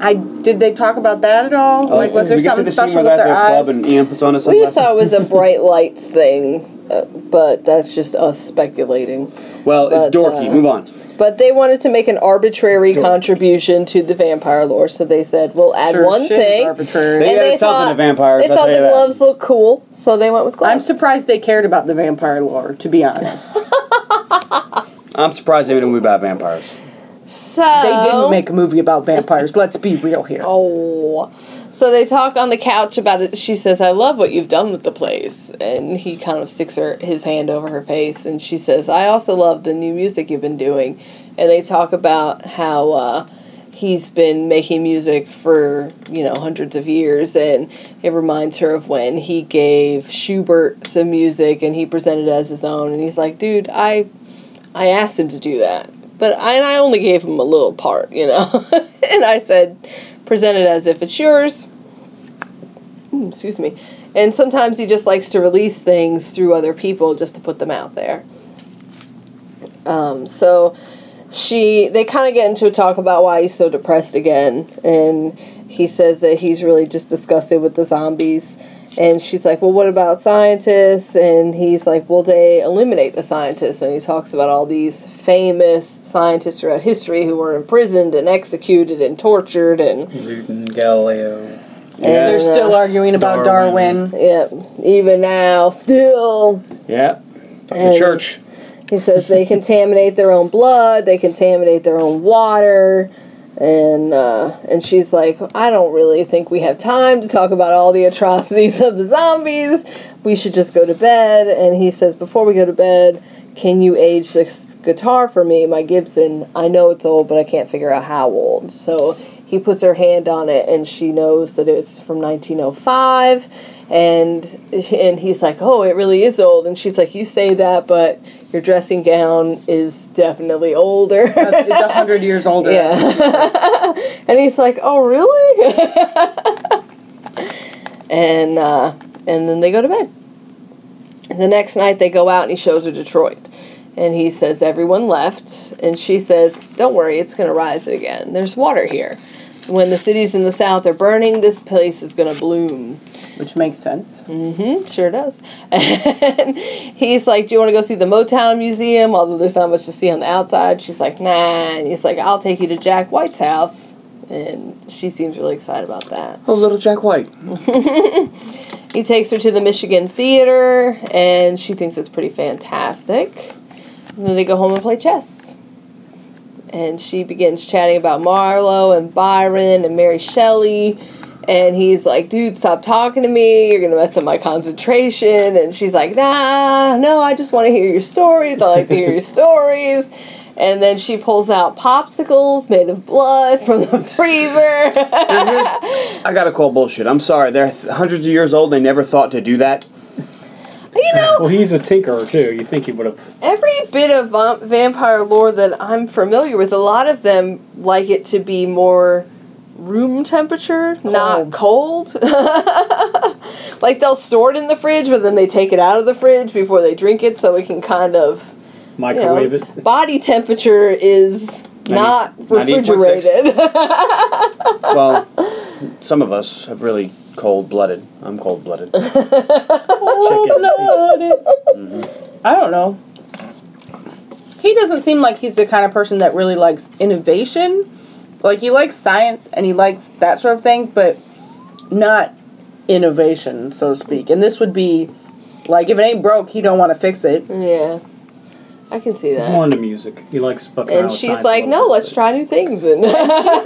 I did they talk about that at all? Oh, like, was there something the special with their eyes? Club and Amazon or we just thought it was a bright lights thing, uh, but that's just us speculating. Well, but, it's dorky. Uh, Move on. But they wanted to make an arbitrary dorky. contribution to the vampire lore, so they said, "We'll add sure, one thing." Arbitrary. They and added they something thought, to vampires. They I'll thought the that. gloves looked cool, so they went with gloves. I'm surprised they cared about the vampire lore, to be honest. I'm surprised they made a movie about vampires. So they didn't make a movie about vampires. Let's be real here. Oh, so they talk on the couch about it. She says, "I love what you've done with the place," and he kind of sticks her his hand over her face, and she says, "I also love the new music you've been doing." And they talk about how uh, he's been making music for you know hundreds of years, and it reminds her of when he gave Schubert some music and he presented it as his own. And he's like, "Dude, I, I asked him to do that." But I, and I only gave him a little part, you know. And I said, present it as if it's yours. Ooh, excuse me. And sometimes he just likes to release things through other people just to put them out there. Um, so she, they kind of get into a talk about why he's so depressed again. And he says that he's really just disgusted with the zombies. And she's like, well, what about scientists? And he's like, well, they eliminate the scientists. And he talks about all these famous scientists throughout history who were imprisoned and executed and tortured. And Newton, Galileo. And yeah. they're still arguing about Darwin. Darwin. Yep. Even now, still. Yeah. The church. He says they contaminate their own blood. They contaminate their own water. And uh, and she's like, I don't really think we have time to talk about all the atrocities of the zombies. We should just go to bed. And he says, before we go to bed, can you age this guitar for me, my Gibson? I know it's old, but I can't figure out how old. So he puts her hand on it, and she knows that it's from nineteen oh five. And and he's like, oh, it really is old. And she's like, you say that, but your dressing gown is definitely older. It's one hundred years older. Yeah. And he's like, oh, really? and uh, and then they go to bed. And the next night they go out, and he shows her Detroit. And he says, everyone left. And she says, don't worry, it's going to rise again. There's water here. When the cities in the south are burning, this place is going to bloom. Which makes sense. Mm-hmm, sure does. And he's like, do you want to go see the Motown Museum? Although there's not much to see on the outside. She's like, nah. And he's like, I'll take you to Jack White's house. And she seems really excited about that. Oh, little Jack White. He takes her to the Michigan Theater, and she thinks it's pretty fantastic. And then they go home and play chess. And she begins chatting about Marlowe and Byron and Mary Shelley. And he's like, dude, stop talking to me. You're going to mess up my concentration. And she's like, nah, no, I just want to hear your stories. I like to hear your stories. And then she pulls out popsicles made of blood from the freezer. I got to call bullshit. I'm sorry. They're hundreds of years old. They never thought to do that. you know... Well, he's a tinkerer, too. You think he would have... Every bit of um, vampire lore that I'm familiar with, a lot of them like it to be more room temperature, cold. Not cold. Like, they'll store it in the fridge, but then they take it out of the fridge before they drink it, so it can kind of... Microwave you know, it. Body temperature is... Not refrigerated. Well, some of us have really cold-blooded. I'm cold-blooded. Cold-blooded. Mm-hmm. I don't know. He doesn't seem like he's the kind of person that really likes innovation. Like, he likes science, and he likes that sort of thing, but not innovation, so to speak. And this would be, like, if it ain't broke, he don't want to fix it. Yeah. I can see that. He's more into music. He likes fucking around with science. And she's like, no, let's try new things. And she, says,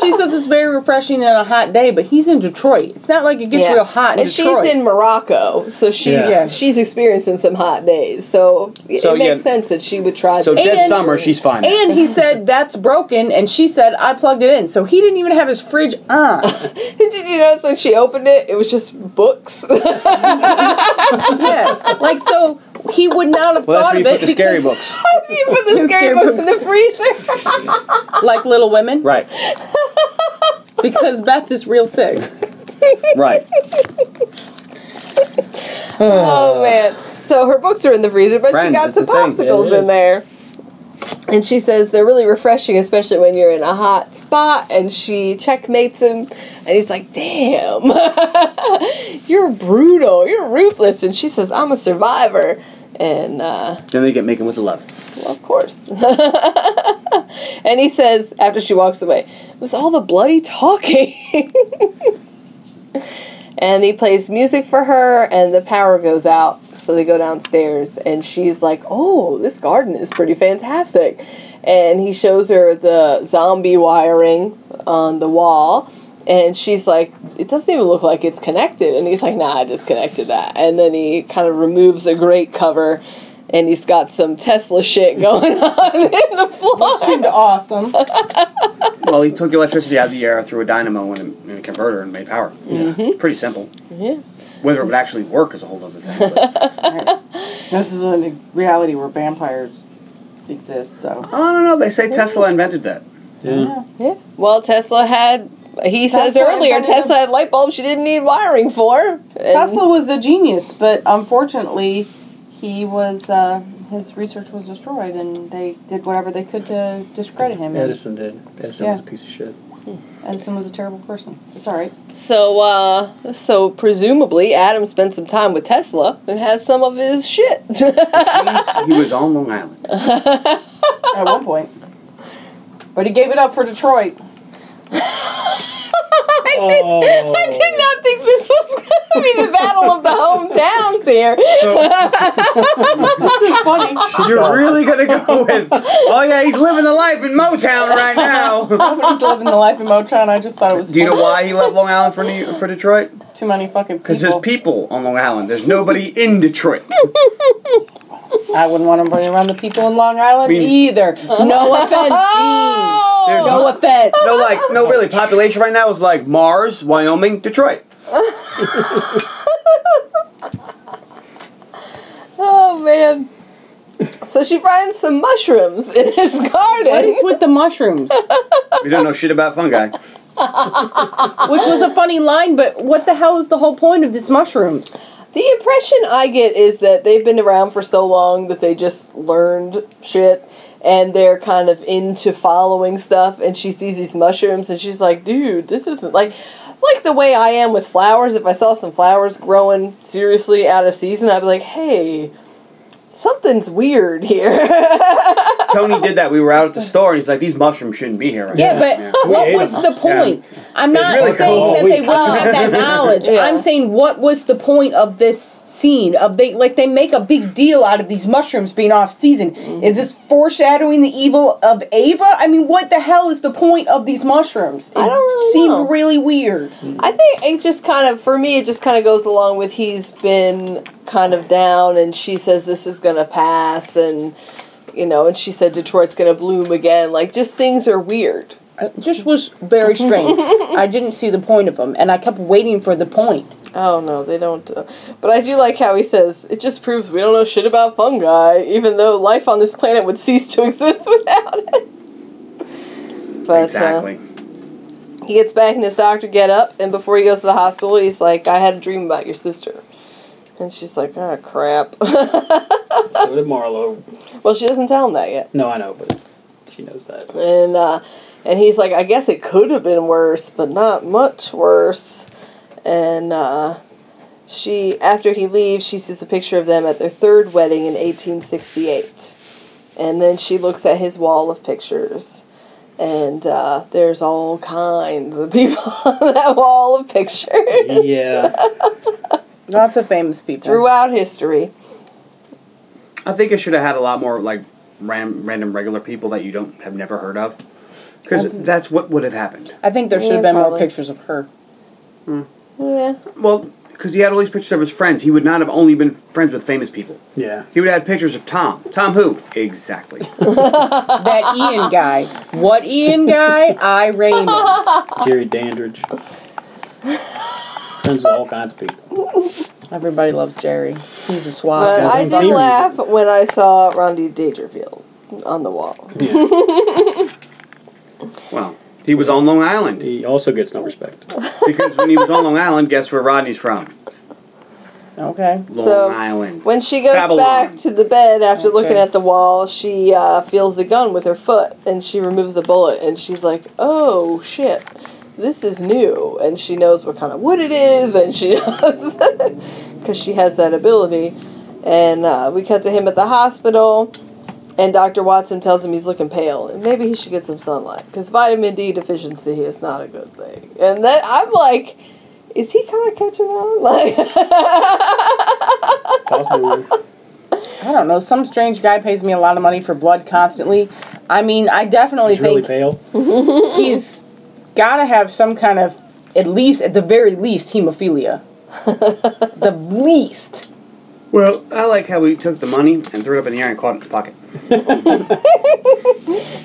she says it's very refreshing on a hot day, but he's in Detroit. It's not like it gets yeah. real hot in and Detroit. And she's in Morocco, so she's yeah. she's experiencing some hot days. So, so it makes yeah. sense that she would try. So that. Dead and, summer, she's fine. And he said, that's broken, and she said, I plugged it in. So he didn't even have his fridge on. Did you notice when she opened it, it was just books? Yeah. Like, so... He would not have well, thought of it. Well, that's where you put the scary books. How do you put the scary books in the freezer? Like Little Women? Right. Because Beth is real sick. Right. oh. oh, man. So her books are in the freezer, but Friends, she got some popsicles in there. And she says they're really refreshing, especially when you're in a hot spot. And she checkmates him. And he's like, damn. You're brutal. You're ruthless. And she says, I'm a survivor. And uh, then they get making with the love. Well, of course. And he says, after she walks away, it was all the bloody talking. And he plays music for her, and the power goes out, so they go downstairs, and she's like, oh, this garden is pretty fantastic. And he shows her the zombie wiring on the wall, and she's like, it doesn't even look like it's connected. And he's like, nah, I just connected that. And then he kind of removes a grate cover, and he's got some Tesla shit going on in the floor. That seemed awesome. Well, he took electricity out of the air through a dynamo and a, and a converter and made power. Mm-hmm. Yeah. Pretty simple. Yeah. Whether it would actually work is a whole other thing. But. Right. This is a reality where vampires exist, so... I don't know. They say Tesla invented that. Yeah. Yeah. Well, Tesla had... He Tesla says earlier Tesla had light bulbs she didn't need wiring for. Tesla was a genius, but unfortunately... He was, uh, his research was destroyed, and they did whatever they could to discredit him. Edison did. Edison yeah. was a piece of shit. Yeah. Edison was a terrible person. It's all right. So, uh, so presumably, Adam spent some time with Tesla and has some of his shit. He was on Long Island. At one point. But he gave it up for Detroit. I did, oh. I did not think this was going to be the battle of the hometowns here. This is funny. You're really going to go with, oh yeah, he's living the life in Motown right now. He's living the life in Motown. I just thought it was Do funny. You know why he left Long Island for New, for Detroit? Too many fucking people. Because there's people on Long Island. There's nobody in Detroit. I wouldn't want to bring around the people in Long Island I mean, either. No offense, Gene. There's no one, offense. No, like, no, really. Population right now is like Mars, Wyoming, Detroit. Oh, man. So she finds some mushrooms in his garden. What is with the mushrooms? We don't know shit about fungi. Which was a funny line, but what the hell is the whole point of these mushrooms? The impression I get is that they've been around for so long that they just learned shit. And they're kind of into following stuff, and she sees these mushrooms, and she's like, dude, this isn't, like, like the way I am with flowers. If I saw some flowers growing seriously out of season, I'd be like, hey, something's weird here. Tony did that. We were out at the store, and he's like, these mushrooms shouldn't be here right yeah, now. But yeah, but what was them. the point? Yeah. I'm not really saying cool. that they wouldn't have that knowledge. Yeah. I'm saying, what was the point of this scene of they like they make a big deal out of these mushrooms being off season? Mm-hmm. Is this foreshadowing the evil of Ava? I mean, what the hell is the point of these mushrooms? It I don't really seemed know. really weird. Mm-hmm. I think it just kind of for me it just kind of goes along with he's been kind of down, and she says this is gonna pass, and you know, and she said Detroit's gonna bloom again. Like, just things are weird. It just was very strange. I didn't see the point of them, and I kept waiting for the point. Oh, no, they don't. Uh, but I do like how he says, it just proves we don't know shit about fungi, even though life on this planet would cease to exist without it. But, exactly. Uh, he gets back in his doctor get-up, and before he goes to the hospital, he's like, I had a dream about your sister. And she's like, oh, crap. So did Marlowe. Well, she doesn't tell him that yet. No, I know, but she knows that. And, uh, and he's like, I guess it could have been worse, but not much worse. And uh, she, after he leaves, she sees a picture of them at their third wedding in eighteen sixty-eight. And then she looks at his wall of pictures. And uh, there's all kinds of people on that wall of pictures. Yeah. Lots of famous people. Throughout history. I think it should have had a lot more, like, ram- random regular people that you don't have never heard of. Because that's what would have happened. I think there should yeah, have been probably. more pictures of her. Hmm. Yeah. Well, because he had all these pictures of his friends. He would not have only been friends with famous people. Yeah. He would have had pictures of Tom. Tom who? Exactly. That Ian guy. What Ian guy? I Raymond. Jerry Dandridge. Friends with all kinds of people. Everybody loves Jerry. He's a suave but guy. I did He's laugh music. when I saw Rodney Dangerfield on the wall. Yeah. Wow. He was on Long Island. He also gets no respect. Because when he was on Long Island, guess where Rodney's from? Okay. Long so Island. When she goes Babylon. back to the bed after okay. looking at the wall, she uh, feels the gun with her foot, and she removes the bullet, and she's like, oh, shit, this is new. And she knows what kind of wood it is, and she knows, because she has that ability. And uh, we cut to him at the hospital. And Doctor Watson tells him he's looking pale, and maybe he should get some sunlight, because vitamin D deficiency is not a good thing. And then I'm like, is he kind of catching on? Like, possibly. I don't know. Some strange guy pays me a lot of money for blood constantly. I mean, I definitely he's think really pale. He's got to have some kind of, at least, at the very least, hemophilia. The least. Well, I like how we took the money and threw it up in the air and caught it in the pocket.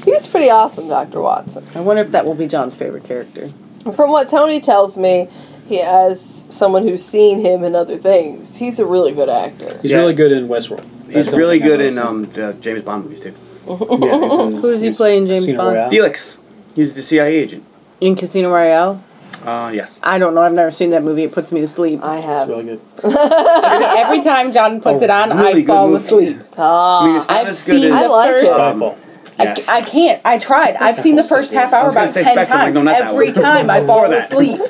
He's pretty awesome, Doctor Watson. I wonder if that will be John's favorite character. From what Tony tells me, he as someone who's seen him in other things, he's a really good actor. He's yeah. really good in Westworld. That's he's really good in um, the James Bond movies, too. Yeah, in, who does he play in James Casino Bond? Royale. Felix. He's the C I A agent. In Casino Royale? Uh, yes. I don't know. I've never seen that movie. It puts me to sleep. I have. It's really good. Every time John puts oh, it on, really I fall movie. asleep. Oh, I mean, it's not I've as good as... I like it. Spectful. Yes. I, I can't. I tried. I've seen the first so half hour about ten spectrum. times. Like, no, Every time I fall asleep.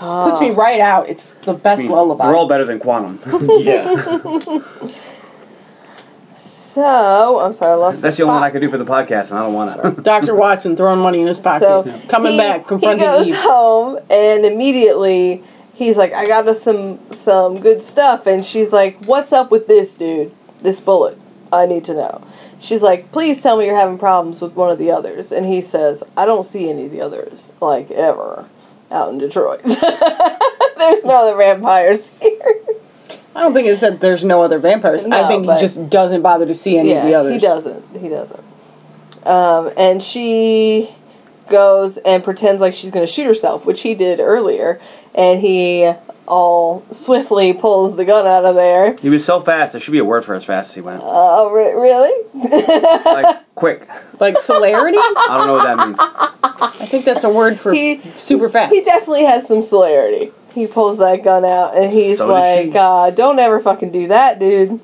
Oh. Puts me right out. It's the best I mean, lullaby. We're all better than Quantum. Yeah. So, I'm sorry, I lost That's the only pot. one I could do for the podcast, and I don't want to. Doctor Watson throwing money in his pocket. So yeah. Coming he, back, confronting He goes Eve. home, and immediately, he's like, I got us some, some good stuff. And she's like, what's up with this, dude? This bullet. I need to know. She's like, please tell me you're having problems with one of the others. And he says, I don't see any of the others, like, ever, out in Detroit. There's no other vampires here. I don't think it's that there's no other vampires. No, I think he just doesn't bother to see any yeah, of the others. he doesn't. He doesn't. Um, and she goes and pretends like she's going to shoot herself, which he did earlier. And he all swiftly pulls the gun out of there. He was so fast. There should be a word for as fast as he went. Oh, uh, re- really? Like, quick. Like celerity? I don't know what that means. I think that's a word for he, super fast. He definitely has some celerity. He pulls that gun out, and he's so like, uh, don't ever fucking do that, dude.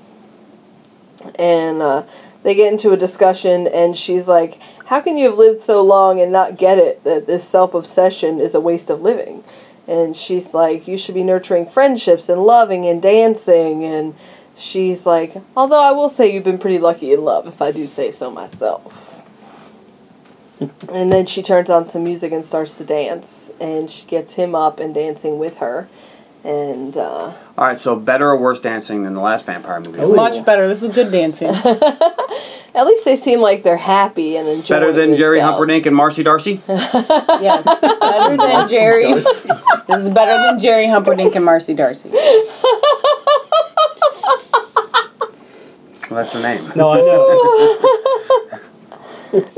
And uh, they get into a discussion, and she's like, how can you have lived so long and not get it that this self-obsession is a waste of living? And she's like, you should be nurturing friendships and loving and dancing. And she's like, although I will say you've been pretty lucky in love, if I do say so myself. And then she turns on some music and starts to dance, and she gets him up and dancing with her. And uh, all right, so better or worse dancing than the last vampire movie? Ooh. Much better. This is good dancing. At least they seem like they're happy and enjoying Better than themselves. Jerry Humperdinck and Marcy Darcy? Yes, better than Jerry. This is better than Jerry Humperdinck and Marcy Darcy. Well, that's her name. No, I know.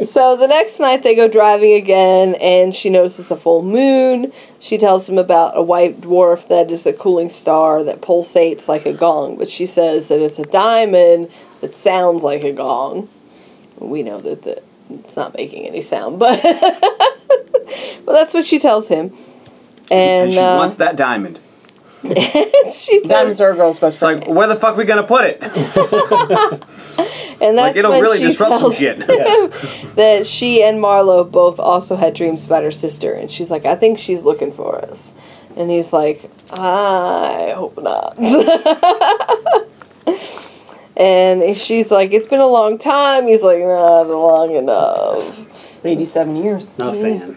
So the next night they go driving again, and she notices a full moon. She tells him about a white dwarf that is a cooling star that pulsates like a gong, but she says that it's a diamond that sounds like a gong. We know that the, it's not making any sound, but well, that's what she tells him. And, and she uh, wants that diamond. She says, diamonds are a girl's best friend. It's like, where the fuck are we going to put it? And that's like, it'll when really she disrupt tells some shit. Yeah. That she and Marlowe both also had dreams about her sister. And she's like, I think she's looking for us. And he's like, I hope not. And she's like, it's been a long time. He's like, not long enough. eighty-seven years. Not a fan.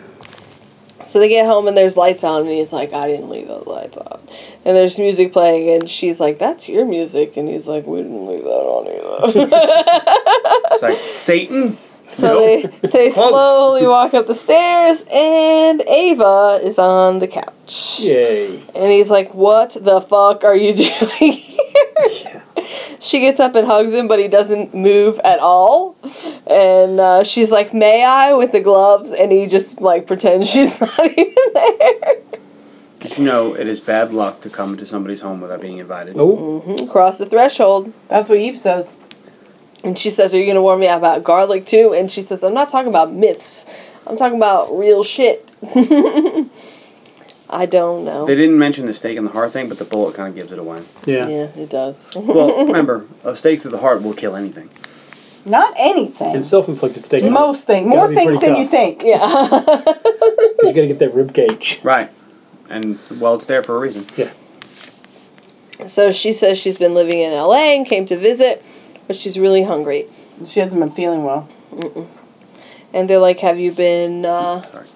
So they get home and there's lights on, and he's like, I didn't leave those lights on. And there's music playing, and she's like, that's your music. And he's like, we didn't leave that on either. It's like, Satan? So nope. they, they slowly walk up the stairs, and Ava is on the couch. Yay. And he's like, what the fuck are you doing here? Yeah. She gets up and hugs him, but he doesn't move at all. And uh, she's like, may I, with the gloves? And he just, like, pretends she's not even there. Did you know it is bad luck to come to somebody's home without being invited? Oh. Mm-hmm. Cross the threshold. That's what Eve says. And she says, are you going to warn me about garlic, too? And she says, I'm not talking about myths. I'm talking about real shit. I don't know. They didn't mention the stake in the heart thing, but the bullet kind of gives it away. Yeah. Yeah, it does. Well, remember, a stake to the heart will kill anything. Not anything. And self-inflicted stakes. Most things. More things than tough. You think. Yeah. Because you got to get that rib cage. Right. And, well, it's there for a reason. Yeah. So she says she's been living in L A and came to visit, but she's really hungry. She hasn't been feeling well. Mm-mm. And they're like, have you been, uh, Sorry.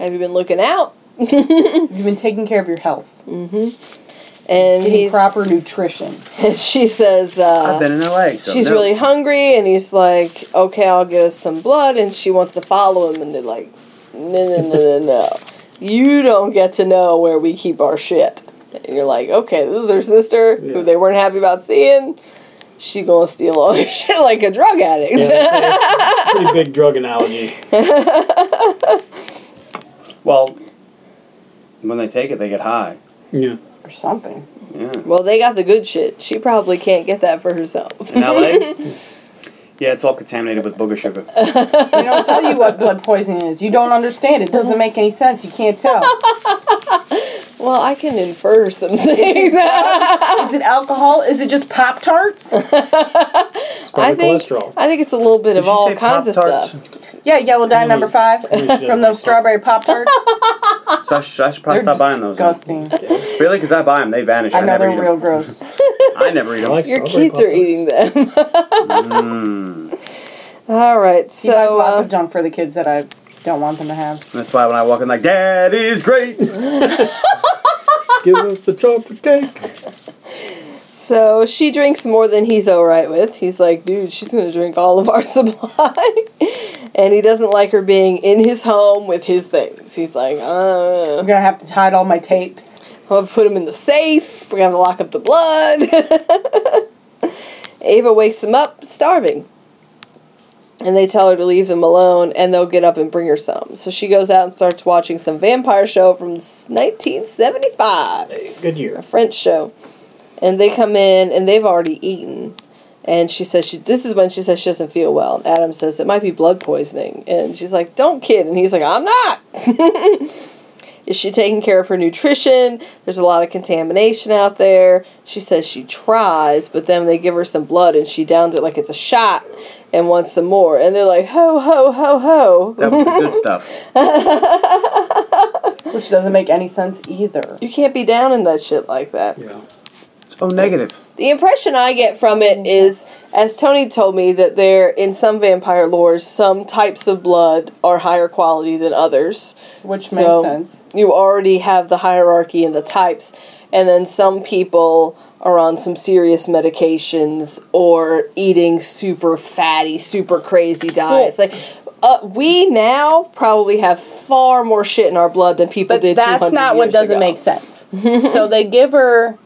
have you been looking out? You've been taking care of your health. Mm-hmm. And getting he's proper nutrition. And she says, uh, I've been in L A. So she's no. really hungry, and he's like, okay, I'll get us some blood. And she wants to follow him, and they're like, no, no, no, no, no. You don't get to know where we keep our shit. And you're like, okay, this is her sister, yeah. who they weren't happy about seeing. She gonna steal all their shit like a drug addict. Yeah, that's a pretty big drug analogy. Well... when they take it, they get high. Yeah. Or something. Yeah. Well, they got the good shit. She probably can't get that for herself. In L A? Yeah, it's all contaminated with booger sugar. They don't tell you what blood poisoning is. You don't understand. It doesn't make any sense. You can't tell. Well, I can infer some things. Is it alcohol? Is it just Pop-Tarts? It's I think, cholesterol. I think it's a little bit Did of all kinds Pop-Tarts? Of stuff. Yeah, Yellow Dye number five from those strawberry Pop-Tarts. So I should, I should probably They're stop buying those. Disgusting. Yeah. Really? Because I buy them. They vanish. I, I know never they're eat real them. Gross. I never eat them. Like your kids Pop-Tarts. Are eating them. mm. All right. So he buys lots um, of junk for the kids that I don't want them to have. That's why when I walk in, like, Dad is great. Give us the chocolate cake. So she drinks more than he's all right with. He's like, dude, she's going to drink all of our supply. And he doesn't like her being in his home with his things. He's like, uh. I'm going to have to hide all my tapes. I'm going to put them in the safe. We're going to have to lock up the blood. Ava wakes him up, starving. And they tell her to leave them alone, and they'll get up and bring her some. So she goes out and starts watching some vampire show from nineteen seventy-five. Good year. A French show. And they come in, and they've already eaten. And she says, she, this is when she says she doesn't feel well. And Adam says, it might be blood poisoning. And she's like, don't kid. And he's like, I'm not. Is she taking care of her nutrition? There's a lot of contamination out there. She says she tries, but then they give her some blood, and she downs it like it's a shot and wants some more. And they're like, ho, ho, ho, ho. That was the good stuff. Which doesn't make any sense either. You can't be downing that shit like that. Yeah. Oh, negative. The impression I get from it is, as Tony told me, that there, in some vampire lore, some types of blood are higher quality than others. Which so makes sense. You already have the hierarchy and the types, and then some people are on some serious medications or eating super fatty, super crazy diets. Cool. Like... Uh, we now probably have far more shit in our blood than people but did two hundred years ago. But that's not what doesn't ago. Make sense. So they give her...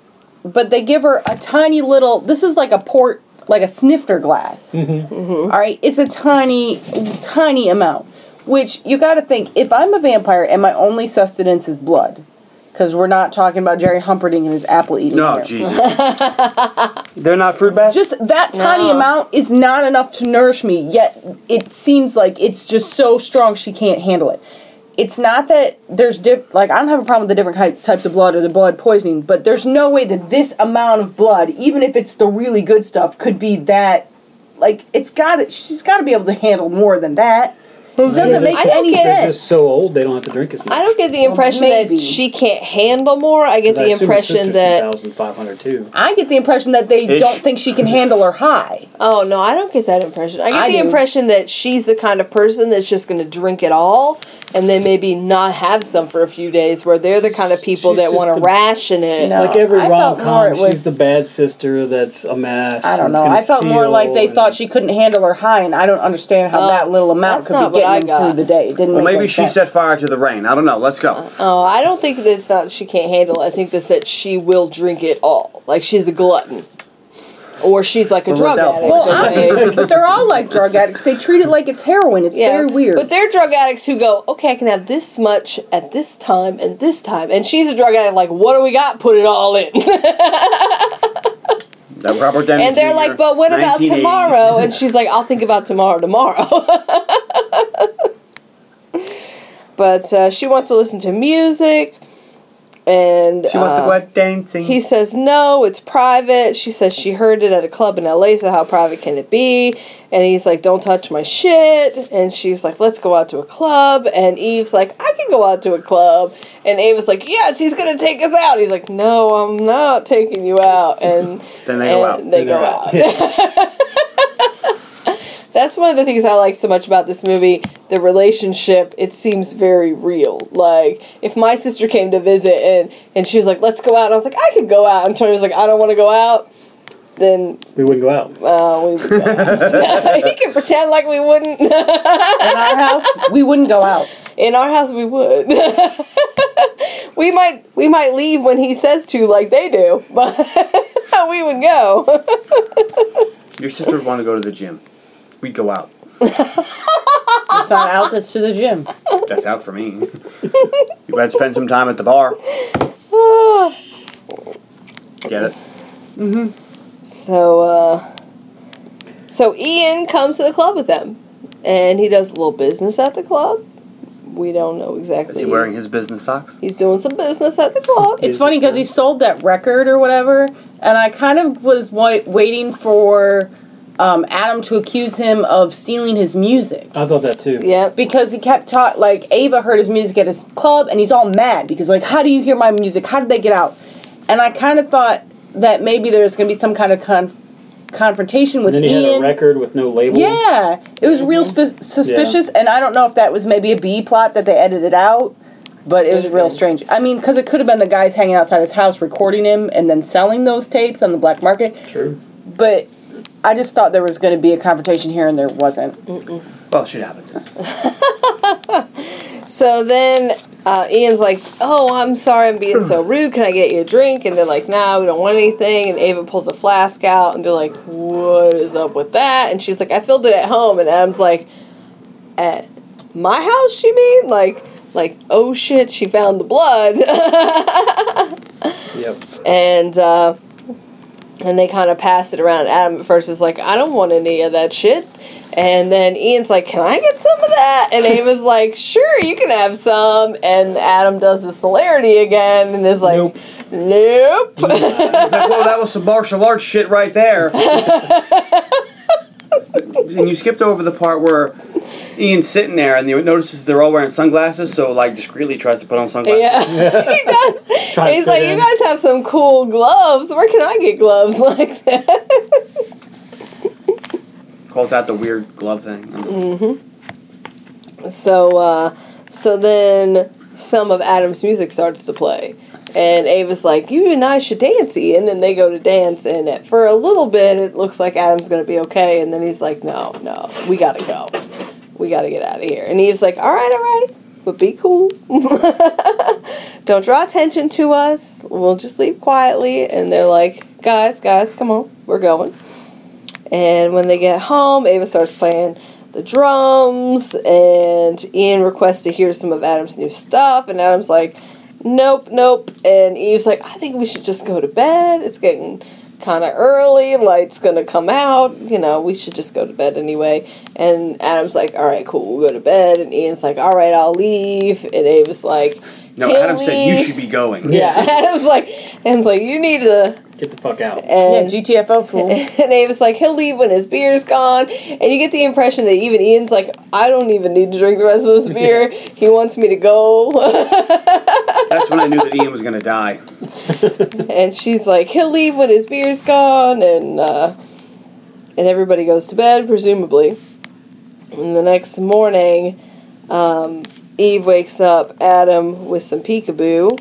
But they give her a tiny little... This is like a port like a snifter glass. Mm-hmm. Mm-hmm. All right, it's a tiny, tiny amount. Which you got to think, if I'm a vampire and my only sustenance is blood, because we're not talking about Jerry Humperdinck and his apple eating. No, oh, Jesus. They're not fruit bats? Just that tiny no. amount is not enough to nourish me, yet it seems like it's just so strong she can't handle it. It's not that there's diff- like I don't have a problem with the different types of blood or the blood poisoning, but there's no way that this amount of blood, even if it's the really good stuff, could be that. Like it's got to, she's got to be able to handle more than that. It doesn't make any sense. They're just so old they don't have to drink as much. I don't get the impression well, that she can't handle more. I get the I impression that two thousand five hundred two. I get the impression that they Ish. don't think she can handle her high. Oh no, I don't get that impression. I get I the do. impression that she's the kind of person that's just going to drink it all and then maybe not have some for a few days. Where they're the kind of people she's that want to ration it. No, like every rom com, she's the bad sister that's a mess. I don't know. I felt more like they thought she couldn't handle her high, and I don't understand how uh, that little amount could be. Getting I got. Through the day. It didn't well, maybe she sense. set fire to the rain. I don't know. Let's go. Uh, oh, I don't think that it's not she can't handle it. I think that's that she will drink it all. Like she's a glutton. Or she's like a well, drug addict. Well, obviously, but they're all like drug addicts. They treat it like it's heroin. It's yeah, very weird. But they're drug addicts who go, okay, I can have this much at this time and this time. And she's a drug addict like, what do we got? Put it all in. That Robert Downey and they're Junior like, but what about tomorrow? And she's like, I'll think about tomorrow tomorrow. But uh, she wants to listen to music. And she uh, wants to go out dancing. He says, no, it's private. She says she heard it at a club in L A, so how private can it be? And he's like, don't touch my shit. And she's like, let's go out to a club. And Eve's like, I can go out to a club. And Ava's like, yes, he's going to take us out. He's like, no, I'm not taking you out. And then they and go out. They go out. Yeah. That's one of the things I like so much about this movie. The relationship, it seems very real. Like, if my sister came to visit and, and she was like, let's go out, and I was like, I could go out, and Tony was like, I don't want to go out, then... We wouldn't go out. Oh, uh, we would go out. He can pretend like we wouldn't. In our house, we wouldn't go out. In our house, we would. we might we might leave when he says to, like they do, but we would go. Your sister would want to go to the gym. We'd go out. It's not out, that's to the gym. That's out for me. You better spend some time at the bar. Get it? Mm-hmm. So, uh... So Ian comes to the club with them. And he does a little business at the club. We don't know exactly. Is he wearing his business socks? He's doing some business at the club. It's funny because he sold that record or whatever. And I kind of was waiting for... Um, Adam to accuse him of stealing his music. I thought that too. Yeah, because he kept talking, like, Ava heard his music at his club, and he's all mad, because, like, how do you hear my music? How did they get out? And I kind of thought that maybe there's going to be some kind of con- confrontation with Ian. And then he Ian. had a record with no label. Yeah, it was real sp- suspicious, yeah. And I don't know if that was maybe a B plot that they edited out, but it was real strange. I mean, because it could have been the guys hanging outside his house recording him and then selling those tapes on the black market. True. But... I just thought there was going to be a confrontation here, and there wasn't. Mm-mm. Well, shit happens. So then uh, Ian's like, oh, I'm sorry I'm being so rude. Can I get you a drink? And they're like, nah, we don't want anything. And Ava pulls a flask out, and they're like, what is up with that? And she's like, I filled it at home. And Adam's like, at my house, you mean? Like, like oh, shit, she found the blood. Yep. And... Uh, And they kind of pass it around. Adam at first is like, I don't want any of that shit. And then Ian's like, can I get some of that? And Ava's like, sure, you can have some. And Adam does this hilarity again and is like, nope. nope. He's like, well, that was some martial arts shit right there. And you skipped over the part where Ian's sitting there and he notices they're all wearing sunglasses, so like discreetly tries to put on sunglasses. Yeah, he does. And he's like, in. You guys have some cool gloves. Where can I get gloves like that? Calls out the weird glove thing. Mm-hmm. So, uh, so then some of Adam's music starts to play. And Ava's like, you and I should dance, Ian. And they go to dance. And for a little bit, it looks like Adam's going to be okay. And then he's like, no, no, we got to go. We got to get out of here. And Eve's like, all right, all right, but be cool. Don't draw attention to us. We'll just leave quietly. And they're like, guys, guys, come on. We're going. And when they get home, Ava starts playing the drums, and Ian requests to hear some of Adam's new stuff, and Adam's like, nope, nope, and Eve's like, I think we should just go to bed, it's getting kind of early, light's gonna come out, you know, we should just go to bed anyway, and Adam's like, alright, cool, we'll go to bed, and Ian's like, alright, I'll leave, and Ava's like, no, Adam leave. Said you should be going. Yeah, yeah. Adam's like, Adam's like, you need to get the fuck out. And, yeah, G T F O fool. And Ava's like, he'll leave when his beer's gone. And you get the impression that even Ian's like, I don't even need to drink the rest of this beer. Yeah. He wants me to go. That's when I knew that Ian was going to die. And she's like, he'll leave when his beer's gone. And, uh, and everybody goes to bed, presumably. And the next morning, um, Eve wakes up Adam with some peekaboo,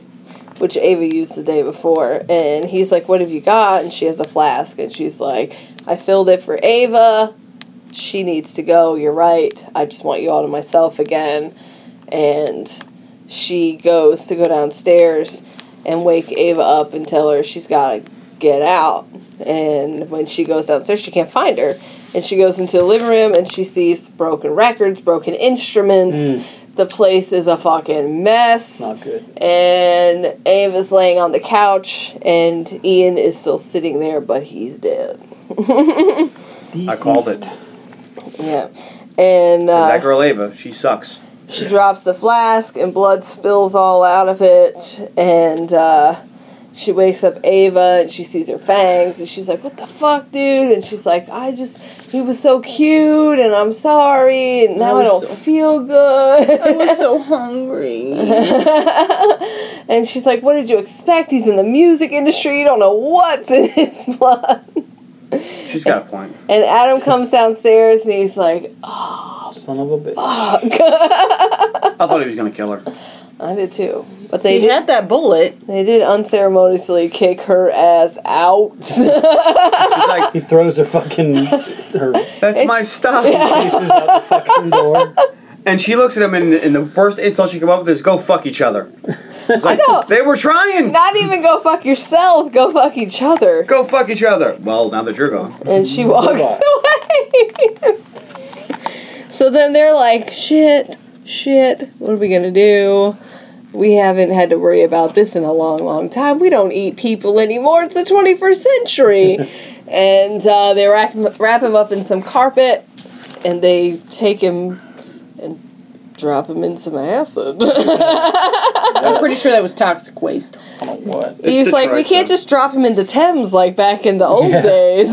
which Ava used the day before, and he's like, what have you got? And she has a flask, and she's like, I filled it for Ava, she needs to go, you're right, I just want you all to myself again. And she goes to go downstairs and wake Ava up and tell her she's gotta get out, and when she goes downstairs, she can't find her, and she goes into the living room, and she sees broken records, broken instruments, mm. The place is a fucking mess. Not good. And Ava's laying on the couch, and Ian is still sitting there, but he's dead. I called it. Yeah. And uh, that girl Ava, she sucks. She yeah. drops the flask, and blood spills all out of it. And uh, she wakes up Ava, and she sees her fangs, and she's like, what the fuck, dude? And she's like, I just, he was so cute, and I'm sorry, and now I, I don't so, feel good. I was so hungry. And she's like, what did you expect? He's in the music industry, you don't know what's in his blood. She's got a point. And Adam comes downstairs, and he's like, oh, son of a bitch. Fuck. I thought he was going to kill her. I did too. But they did, had that bullet. They did unceremoniously kick her ass out. Like, he throws her fucking... Her, that's my she, stuff. Yeah. He chases out the fucking door. And she looks at him, and, and the first insult she came up with is, go fuck each other. Like, I know. They were trying. Not even go fuck yourself. Go fuck each other. Go fuck each other. Well, now that you're gone. And she walks away. So then they're like, shit, shit, what are we going to do? We haven't had to worry about this in a long, long time. We don't eat people anymore. It's the twenty-first century. And uh, they wrap him, wrap him up in some carpet, and they take him and drop him in some acid. I'm pretty sure that was toxic waste. I don't know what. He's like, we can't just drop him in the Thames like back in the old yeah. days.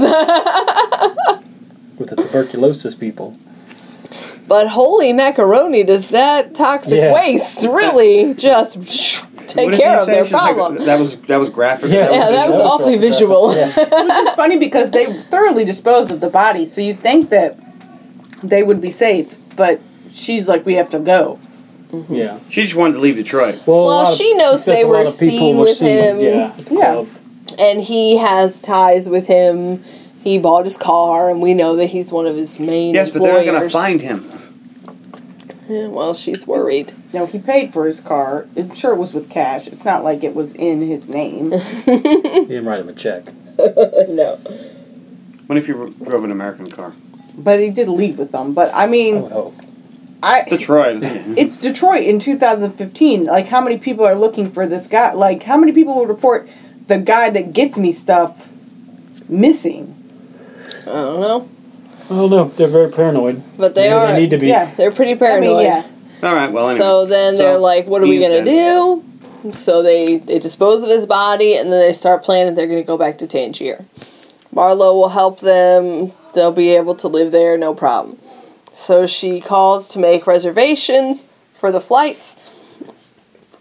With the tuberculosis people. But holy macaroni, does that toxic yeah. waste really just take care of their problem. Like, that was that was graphic. Yeah, that, yeah, was, that was awfully visual. Yeah. Which is funny because they thoroughly disposed of the body, so you'd think that they would be safe, but she's like, we have to go. Mm-hmm. Yeah. She just wanted to leave Detroit. Well, well she knows they were seen with him. Yeah. yeah. And he has ties with him. He bought his car, and we know that he's one of his main yes, employers. Yes, but they're not going to find him. Yeah, well, she's worried. No, he paid for his car. I'm sure it was with cash. It's not like it was in his name. He didn't write him a check. No. What if you drove an American car? But he did leave with them. But, I mean... I would hope. I, Detroit. It's Detroit in two thousand fifteen. Like, how many people are looking for this guy? Like, how many people will report the guy that gets me stuff missing? I don't know. I don't know. They're very paranoid. But they, they are. They need to be. Yeah, they're pretty paranoid. I mean, yeah. All right, well, anyway. So then so they're like, what are we going to do? So they, they dispose of his body, and then they start planning they're going to go back to Tangier. Marlowe will help them. They'll be able to live there, no problem. So she calls to make reservations for the flights.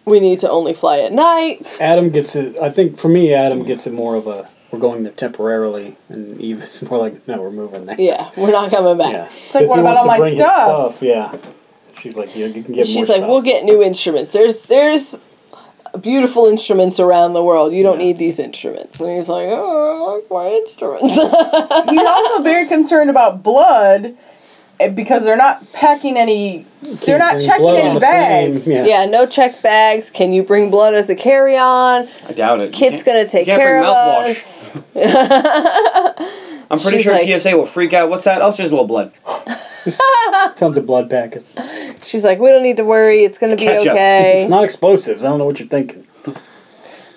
We need to only fly at night. Adam gets it. I think, for me, Adam gets it more of a... We're going there temporarily, and Eve is more like, no, we're moving there. Yeah, we're not coming back. Yeah. It's like, what about all my stuff? stuff? Yeah. She's like, yeah, you can get She's more like, stuff. She's like, we'll get new instruments. There's there's beautiful instruments around the world. You don't yeah. need these instruments. And he's like, oh, I like my instruments. He's also very concerned about blood, because they're not packing any... They're not checking any bags. Yeah. yeah, no check bags. Can you bring blood as a carry-on? I doubt it. Kid's going to take care of us. I'm pretty she's sure like, T S A will freak out. What's that? Oh, it's just a little blood. Tons of blood packets. She's like, we don't need to worry. It's going to be okay. It's not explosives. I don't know what you're thinking.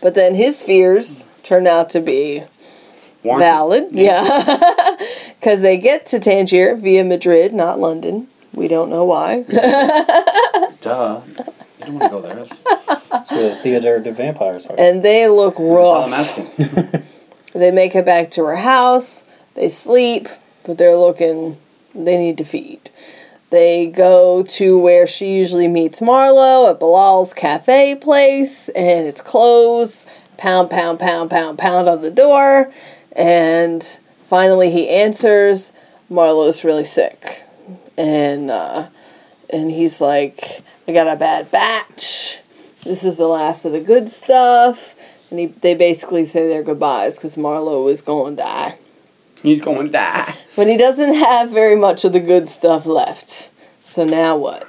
But then his fears turn out to be warranted. Valid. Yeah. Because they get to Tangier via Madrid, not London. We don't know why. Duh. You don't want to go there. That's where the theater of the vampires are. And they look rough. I'm asking. They make it back to her house. They sleep, but they're looking... They need to feed. They go to where she usually meets Marlowe at Bilal's cafe place, and it's closed. Pound, pound, pound, pound, pound on the door. And finally he answers. Marlowe's really sick. And uh, and he's like, I got a bad batch. This is the last of the good stuff. And he, they basically say their goodbyes because Marlowe is going to die. He's going to die. But he doesn't have very much of the good stuff left. So now what?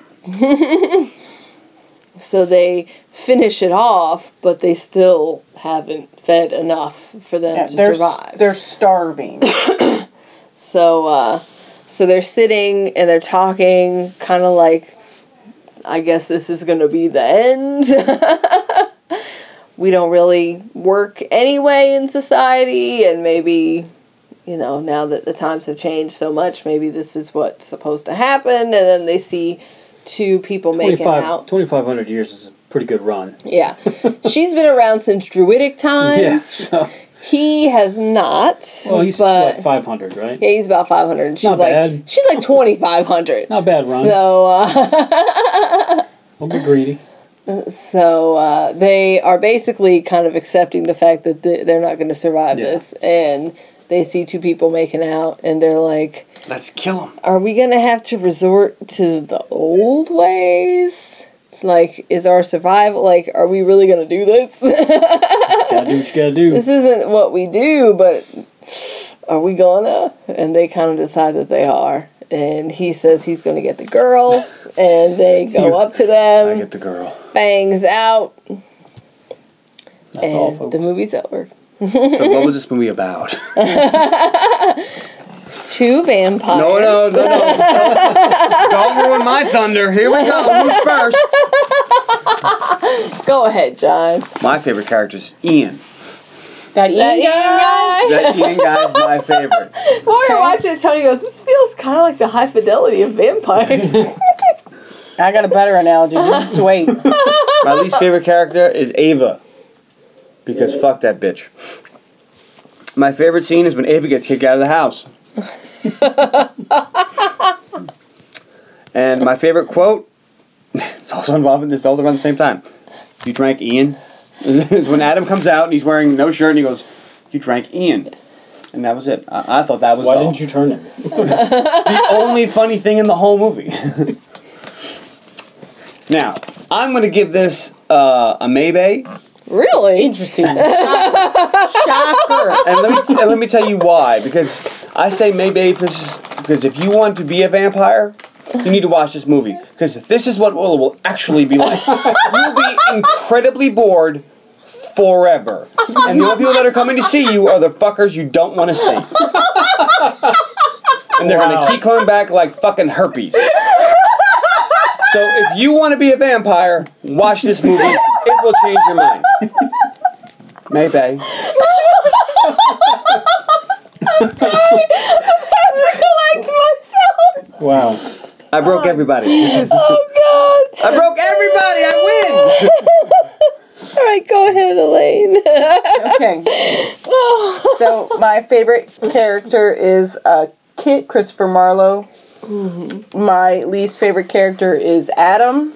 So they finish it off, but they still haven't fed enough for them yeah, to they're survive. S- they're starving. so, uh, so they're sitting and they're talking, kind of like, I guess this is going to be the end. We don't really work anyway in society, and maybe... You know, now that the times have changed so much, maybe this is what's supposed to happen. And then they see two people making out. twenty-five hundred years is a pretty good run. Yeah. She's been around since Druidic times. Yes. Yeah, so. He has not. Well, he's about five hundred, right? Yeah, he's about five hundred. And she's not like, bad. She's like twenty-five hundred. Not bad run. So, uh... Don't be greedy. So, uh, they are basically kind of accepting the fact that they're not going to survive yeah. this. And... They see two people making out, and they're like... Let's kill them. Are we going to have to resort to the old ways? Like, is our survival... Like, are we really going to do this? You gotta do what you gotta do. This isn't what we do, but are we gonna? And they kind of decide that they are. And he says he's going to get the girl, and they go up to them. I get the girl. Bangs out. That's and all, folks. The movie's over. So what was this movie about? Two vampires. No, no, no, no. Don't ruin my thunder. Here we go. Who's first? Go ahead, John. My favorite character is Ian. That Ian that guy? Ian guy? That Ian guy is my favorite. When we were watching it, Tony goes, this feels kind of like the high fidelity of vampires. I got a better analogy. Just wait. My least favorite character is Ava. Because fuck that bitch. My favorite scene is when Ava gets kicked out of the house. And my favorite quote, it's also involving this all around the same time. You drank Ian? Is when Adam comes out and he's wearing no shirt and he goes, you drank Ian. And that was it. I, I thought that was Why all. Didn't you turn him? The only funny thing in the whole movie. Now, I'm going to give this uh, a maybe. Really? Interesting. Shocker. And let me and let me tell you why. Because I say maybe because because if you want to be a vampire, you need to watch this movie. Because this is what it will actually be like. You'll be incredibly bored forever. And the only people that are coming to see you are the fuckers you don't want to see. And they're wow. going to keep coming back like fucking herpes. So if you want to be a vampire, watch this movie. It will change your mind. Maybe. I'm sorry. I had to collect myself. Wow. I broke everybody. Oh, God. I broke everybody. I win. All right, go ahead, Elaine. Okay. So my favorite character is uh, Kit, Christopher Marlowe. Mm-hmm. My least favorite character is Adam.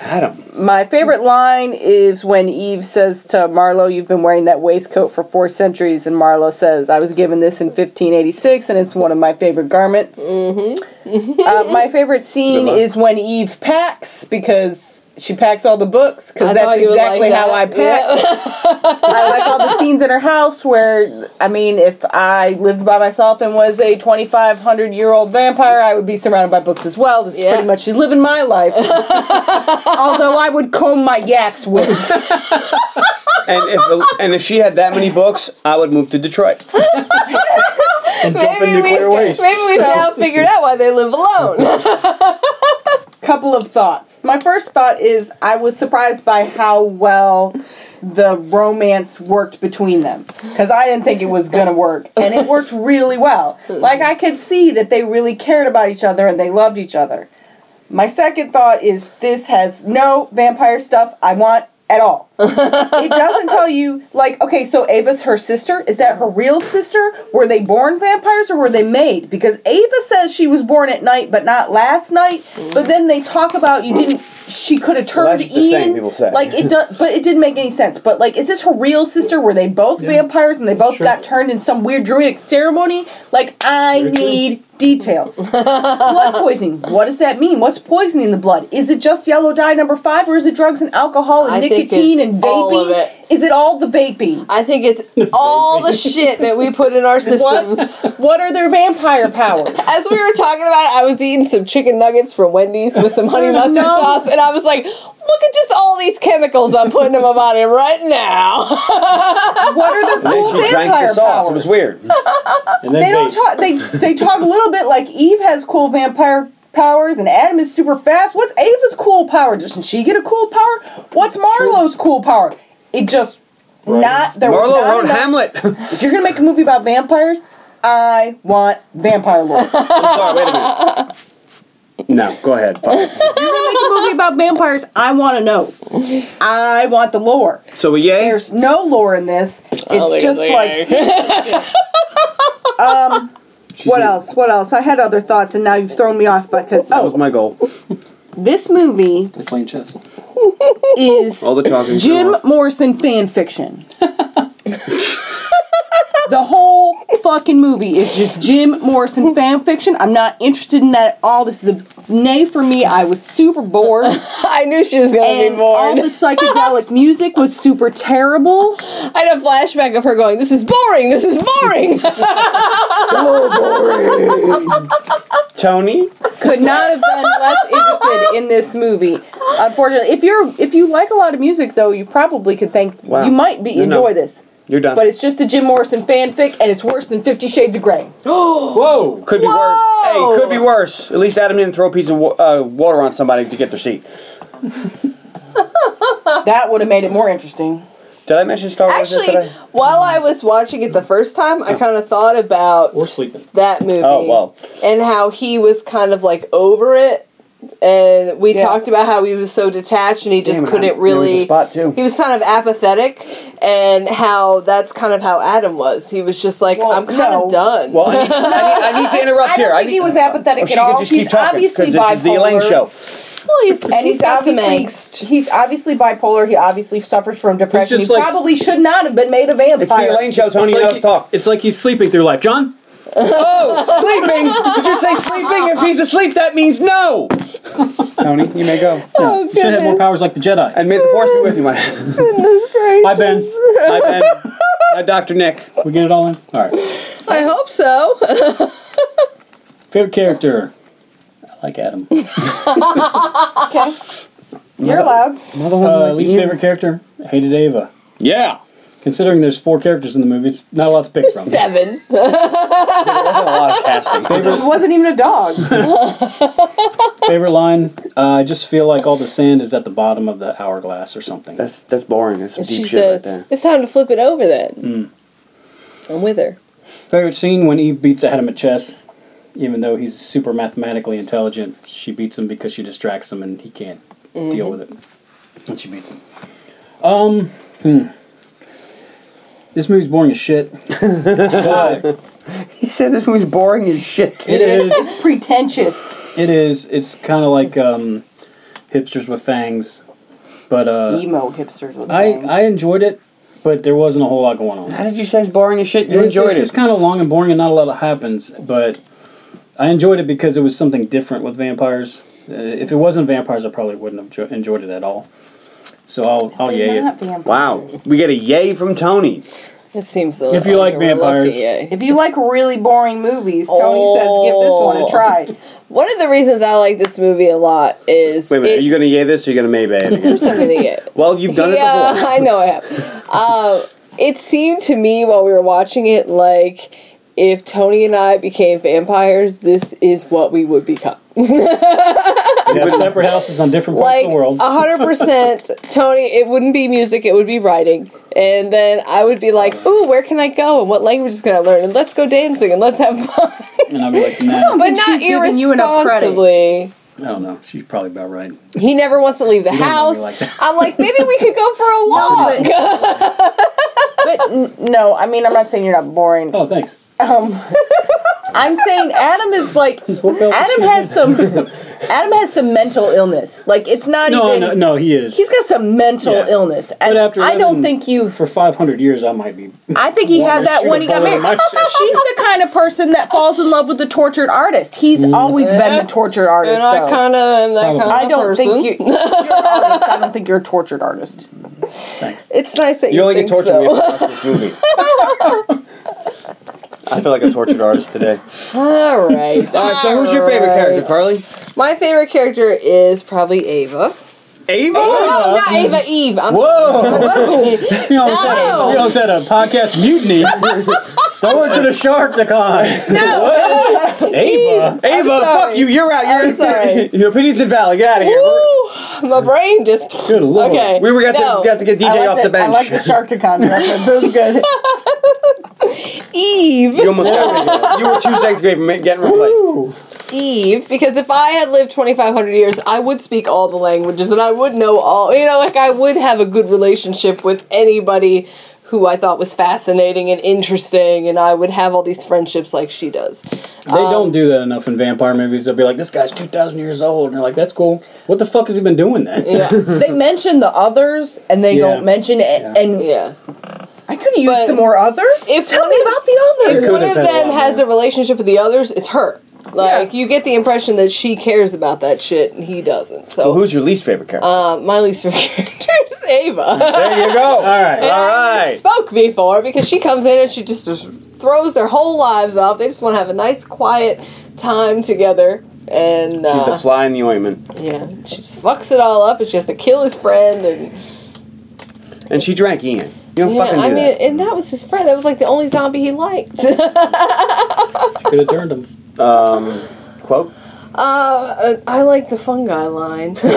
Adam. My favorite line is when Eve says to Marlowe, you've been wearing that waistcoat for four centuries, and Marlowe says, I was given this in fifteen eighty-six, and it's one of my favorite garments. Mm-hmm. uh, my favorite scene is when Eve packs, because she packs all the books, because that's exactly like that. How I pack. Yeah. I like all the scenes in her house where, I mean, if I lived by myself and was a twenty-five hundred year old vampire, I would be surrounded by books as well. This yeah. is pretty much, she's living my life. Although I would comb my yak's wig. And if and if she had that many books, I would move to Detroit. And maybe jump in nuclear we, waste. Maybe we've so. now figured out why they live alone. Couple of thoughts. My first thought is I was surprised by how well the romance worked between them, because I didn't think it was going to work, and it worked really well. Like, I could see that they really cared about each other and they loved each other. My second thought is this has no vampire stuff I want at all. It doesn't tell you, like, okay, so Ava's her sister. Is that her real sister? Were they born vampires or were they made? Because Ava says she was born at night but not last night. But then they talk about you didn't, she could have turned well, Ian. Like, it does, but it didn't make any sense. But, like, is this her real sister? Were they both yeah. vampires and they both sure. got turned in some weird druidic ceremony? Like, I Very need true. details. Blood poisoning. What does that mean? What's poisoning the blood? Is it just yellow dye number five, or is it drugs and alcohol and I nicotine and vaping? All of it. Is it all the vaping? I think it's all the shit that we put in our systems. What, what are their vampire powers? As we were talking about it, I was eating some chicken nuggets from Wendy's with some honey mustard no. sauce, and I was like, look at just all these chemicals I'm putting in my body right now. What are the cool vampire drank the sauce. powers? It was weird. And they don't talk, they, they talk a little bit like Eve has cool vampire powers. powers and Adam is super fast. What's Ava's cool power? Doesn't she get a cool power? What's Marlowe's cool power? It just right. not there Marlowe was not wrote enough. Hamlet. If you're gonna make a movie about vampires, I want vampire lore. I'm sorry, wait a minute. No, go ahead. Fine. If you're gonna make a movie about vampires, I want to know. I want the lore. So yay? There's no lore in this. It's just like um. She's what else? What else? I had other thoughts, and now you've thrown me off. But oh, that was my goal. This movie They're playing chess. is All the Jim Morrison fan fiction. The whole fucking movie is just Jim Morrison fan fiction. I'm not interested in that at all. This is a nay for me. I was super bored. I knew she was going to be bored. All the psychedelic music was super terrible. I had a flashback of her going, this is boring, this is boring. So boring. Tony? Could not have been less interested in this movie. Unfortunately, if you're if you like a lot of music, though, you probably could think, wow. you might be no, enjoy no. this. You're done. But it's just a Jim Morrison fanfic, and it's worse than Fifty Shades of Grey. Whoa! Could be Whoa. worse. Hey, could be worse. At least Adam didn't throw a piece of uh, water on somebody to get their seat. That would have made it more interesting. Did I mention Star Wars Actually, today? While I was watching it the first time, I kind of thought about that movie. Oh, wow. And how he was kind of like over it. And we yeah. talked about how he was so detached and he just Damn, couldn't really... Spot too. He was kind of apathetic, and how that's kind of how Adam was. He was just like, well, I'm kind no. of done. Well, I need, I need, I need to interrupt I here. I don't think I need, he was apathetic oh, at all. He's obviously bipolar. This is the Elaine show. Well, he's, and he's, he's got some angst. He's obviously bipolar. He obviously suffers from depression. He like, probably should not have been made a vampire. It's the Elaine show. Tony, like, talk. It's like he's sleeping through life. John? Oh, sleeping! Did you say sleeping? If he's asleep, that means no! Tony, you may go. Oh, yeah. You should have more powers like the Jedi. And may the Force be with you, my... Goodness gracious. Hi, Ben. Hi, Ben. Hi, Doctor Nick. We get it all in? All right. I hope so. Favorite character? I like Adam. Okay. You're allowed. Uh, least favorite character? Hated Ava. Yeah. Considering there's four characters in the movie, it's not a lot to pick there's from. Seven. There wasn't a lot of casting. Favorite, it wasn't even a dog. Favorite line? Uh, I just feel like all the sand is at the bottom of the hourglass or something. That's that's boring. That's some and deep shit says, right there. It's time to flip it over then. Mm. I'm with her. Favorite scene? When Eve beats Adam at chess. Even though he's super mathematically intelligent, she beats him because she distracts him and he can't mm-hmm. deal with it. And she beats him. Um. Hmm. This movie's boring as shit. He said this movie's boring as shit. It is. It's pretentious. It is. It's kind of like um, hipsters with fangs, but uh, emo hipsters with I, fangs. I enjoyed it, but there wasn't a whole lot going on. How did you say it's boring as shit? You it's, enjoyed it's it. It's kind of long and boring, and not a lot happens. But I enjoyed it because it was something different with vampires. Uh, if it wasn't vampires, I probably wouldn't have jo- enjoyed it at all. So I'll I'll yay it. Vampires. Wow, we get a yay from Tony. It seems so. If you like vampires. If you like really boring movies, Tony oh. says give this one a try. One of the reasons I like this movie a lot is... Wait a minute, are you going to yay this or are you going to maybe? Of course I'm going to yay it. Well, you've done yeah, it before. I know I have. Uh, it seemed to me while we were watching it like... If Tony and I became vampires, this is what we would become. We have separate houses on different parts like, of the world. Like, one hundred percent, Tony, it wouldn't be music, it would be writing. And then I would be like, ooh, where can I go? And what languages can I learn? And let's go dancing and let's have fun. And I'd be like, nah. But not irresponsibly. I don't know. She's probably about right. He never wants to leave the you house. Like I'm like, maybe we could go for a walk. No, but, but no, I mean, I'm not saying you're not boring. Oh, thanks. Um, I'm saying Adam is like Adam has some Adam has some mental illness. Like it's not no, even. No, no, he is. He's got some mental yeah. illness, and after I don't think you for five hundred years I might be. I think he had that when he got married. She's the kind of person that falls in love with the tortured artist. He's mm. always yeah. been the tortured artist. And I kind of am that kind of I don't person. Think you, you're artist, I don't think you're a tortured artist. Thanks. It's nice that you, you only think get tortured so. When you watch this movie. I feel like a tortured artist today. All right. All right, so who's your favorite right. character, Carly? My favorite character is probably Ava. Ava? No, not Ava, Eve. I'm Whoa. We almost, no. had, we almost had a podcast mutiny. Don't want you to shark the cons. No. What? Ava. I'm Ava, sorry. Fuck you. You're out. You're I'm sorry. Your opinion's invalid. Get out of here. Ooh, my brain just... Good Lord. Okay. We were got, no. to, got to get D J like off the, the bench. I like the shark to con reference. That was good. Eve. You almost got rid of it. You were two seconds away getting replaced. Ooh. Eve, because if I had lived twenty-five hundred years, I would speak all the languages and I would know all, you know, like I would have a good relationship with anybody who I thought was fascinating and interesting, and I would have all these friendships like she does. They um, don't do that enough in vampire movies. They'll be like, this guy's two thousand years old, and they're like, that's cool. What the fuck has he been doing then? Yeah. They mention the others, and they yeah. don't mention it. Yeah. And yeah. I could have used but some more others. If Tell me about the others. If one of them has a relationship with the others, it's her. Like, yeah. you get the impression that she cares about that shit, and he doesn't. So, well, who's your least favorite character? Uh, my least favorite character is Ava. There you go. All right. And All right. I spoke before, because she comes in and she just, just throws their whole lives off. They just want to have a nice, quiet time together. And uh, she's the fly in the ointment. Yeah. She just fucks it all up, and she has to kill his friend. And, and she drank Ian. You don't yeah, fucking do I mean, that. And that was his friend. That was, like, the only zombie he liked. She could have turned him. Um, quote? Uh, I like the fungi line. We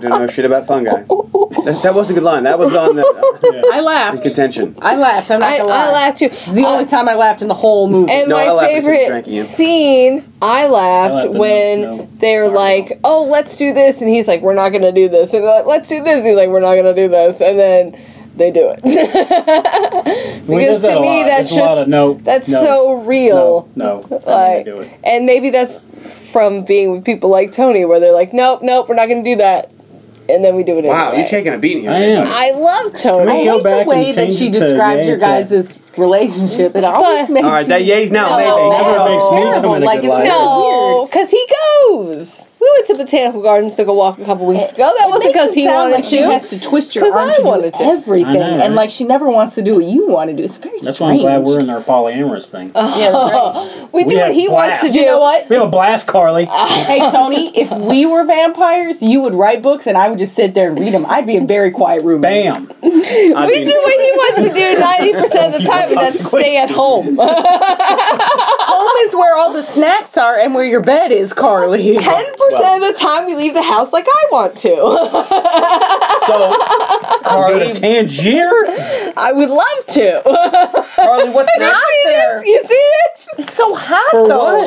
don't know shit about fungi. That, that was a good line. That was on the... Uh, yeah. I laughed. The contention. I laughed. I'm not I, gonna lie. I laughed, too. It's the uh, only time I laughed in the whole movie. And no, my I favorite scene, I laughed, I laughed when no, no. they're no. like, oh, let's do this, and he's like, we're not gonna do this, and like, let's do this, and he's like, we're not gonna do this, and then... They do it. Because to me, that's just, no, that's no, so real. No, no like, do it. And maybe that's from being with people like Tony, where they're like, nope, nope, we're not going to do that. And then we do it wow, anyway. Wow, you're taking a beating here. I am. I love Tony. I hate the way that she describes your guys' relationship. It always makes me... All right, that yay's now, baby. No, no, like, no, because he goes... We went to Botanical Gardens, took a walk a couple weeks ago. That it wasn't because he wanted like to. She has to twist your arm to do to. Everything. Know, right? And like she never wants to do what you want to do. It's very that's strange. That's why I'm glad we're in our polyamorous thing. Uh, yeah, that's right. We, we do what he blast. Wants to do. You know what? We have a blast, Carly. Uh, hey, Tony, if we were vampires, you would write books and I would just sit there and read them. I'd be a very quiet roommate. Bam. We do it. What he wants to do ninety percent of the time, and that's stay at home. Home is where all the snacks are and where your bed is, Carly. ten percent Well, of the time we leave the house like I want to. So, Carly, to Tangier? I would love to. Carly, what's next? You, you see this? It's so hot for though.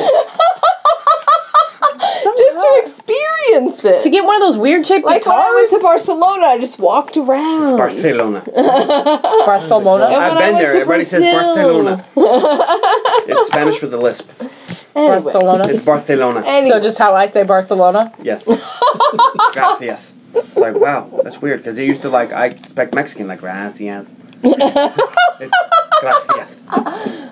So just hot. To experience it. To get one of those weird chick like guitars. When I went to Barcelona, I just walked around. It's Barcelona. Barcelona. I've been there. Everybody Brazil. Says Barcelona. It's Spanish with a lisp. Anyway. Barcelona. It's Barcelona. Anyway. So just how I say Barcelona? Yes. Gracias. It's like, wow, that's weird. Because they used to, like, I expect Mexican, like, gracias. It's Gracias.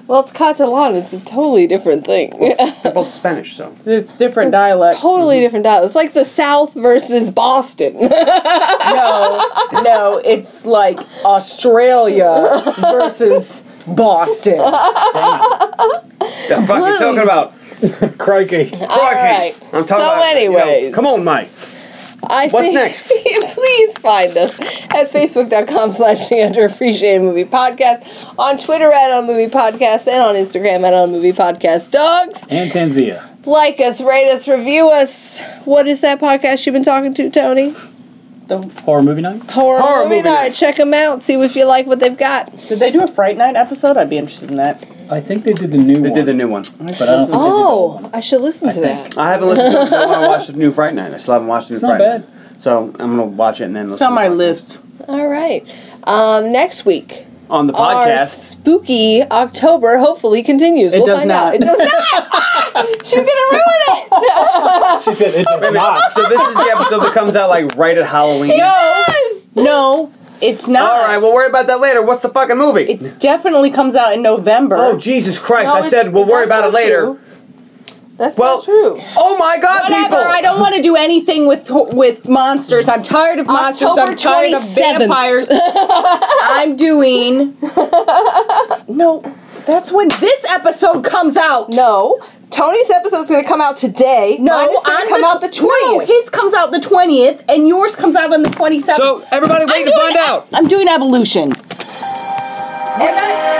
Well, it's Catalan. It's a totally different thing. Both, they're both Spanish, so. It's different dialects. Totally mm-hmm. different dialects. It's like the South versus Boston. no, no, it's like Australia versus Boston. What the fuck are you talking about? Crikey. Crikey. All right. I'm talking so about, anyways. You know, come on, Mike. I What's think, next? Please find us at facebook.com slash the underappreciated movie podcast, on Twitter at unmoviepodcast, and on Instagram at unmoviepodcast. Dogs and Tanzia. Like us, rate us, review us. What is that podcast you've been talking to, Tony? The Horror Movie Night? Horror, horror movie, movie night. night. Check them out. See if you like what they've got. Did they do a Fright Night episode? I'd be interested in that. I think they did the new they one. They did the new one. I but I don't think oh, they did I should listen to I that. Think. I haven't listened to it because I want to watch the new Fright Night. I still haven't watched the new Fright Night. It's not bad. Night. So I'm going to watch it and then listen. It's on my list. All right. Um, next week. On the podcast. Our spooky October hopefully continues. It we'll does find not. Out. It does not. She's going to ruin it. She said it does not. So this is the episode that comes out like right at Halloween. It does. No. It's not. All right, we'll worry about that later. What's the fucking movie? It definitely comes out in November. Oh, Jesus Christ. No, I said we'll worry about it later. True. That's well, not true. Oh, my God, whatever, people. I don't want to do anything with with monsters. I'm tired of monsters. October I'm tired twenty-seventh. Of vampires. I'm doing... No, that's when this episode comes out. No. Tony's episode is going to come out today. No, mine is going to come the, out the twentieth. No, his comes out the twentieth, and yours comes out on the twenty-seventh. So, everybody wait I'm to find a- out. I'm doing Evolution. Everybody-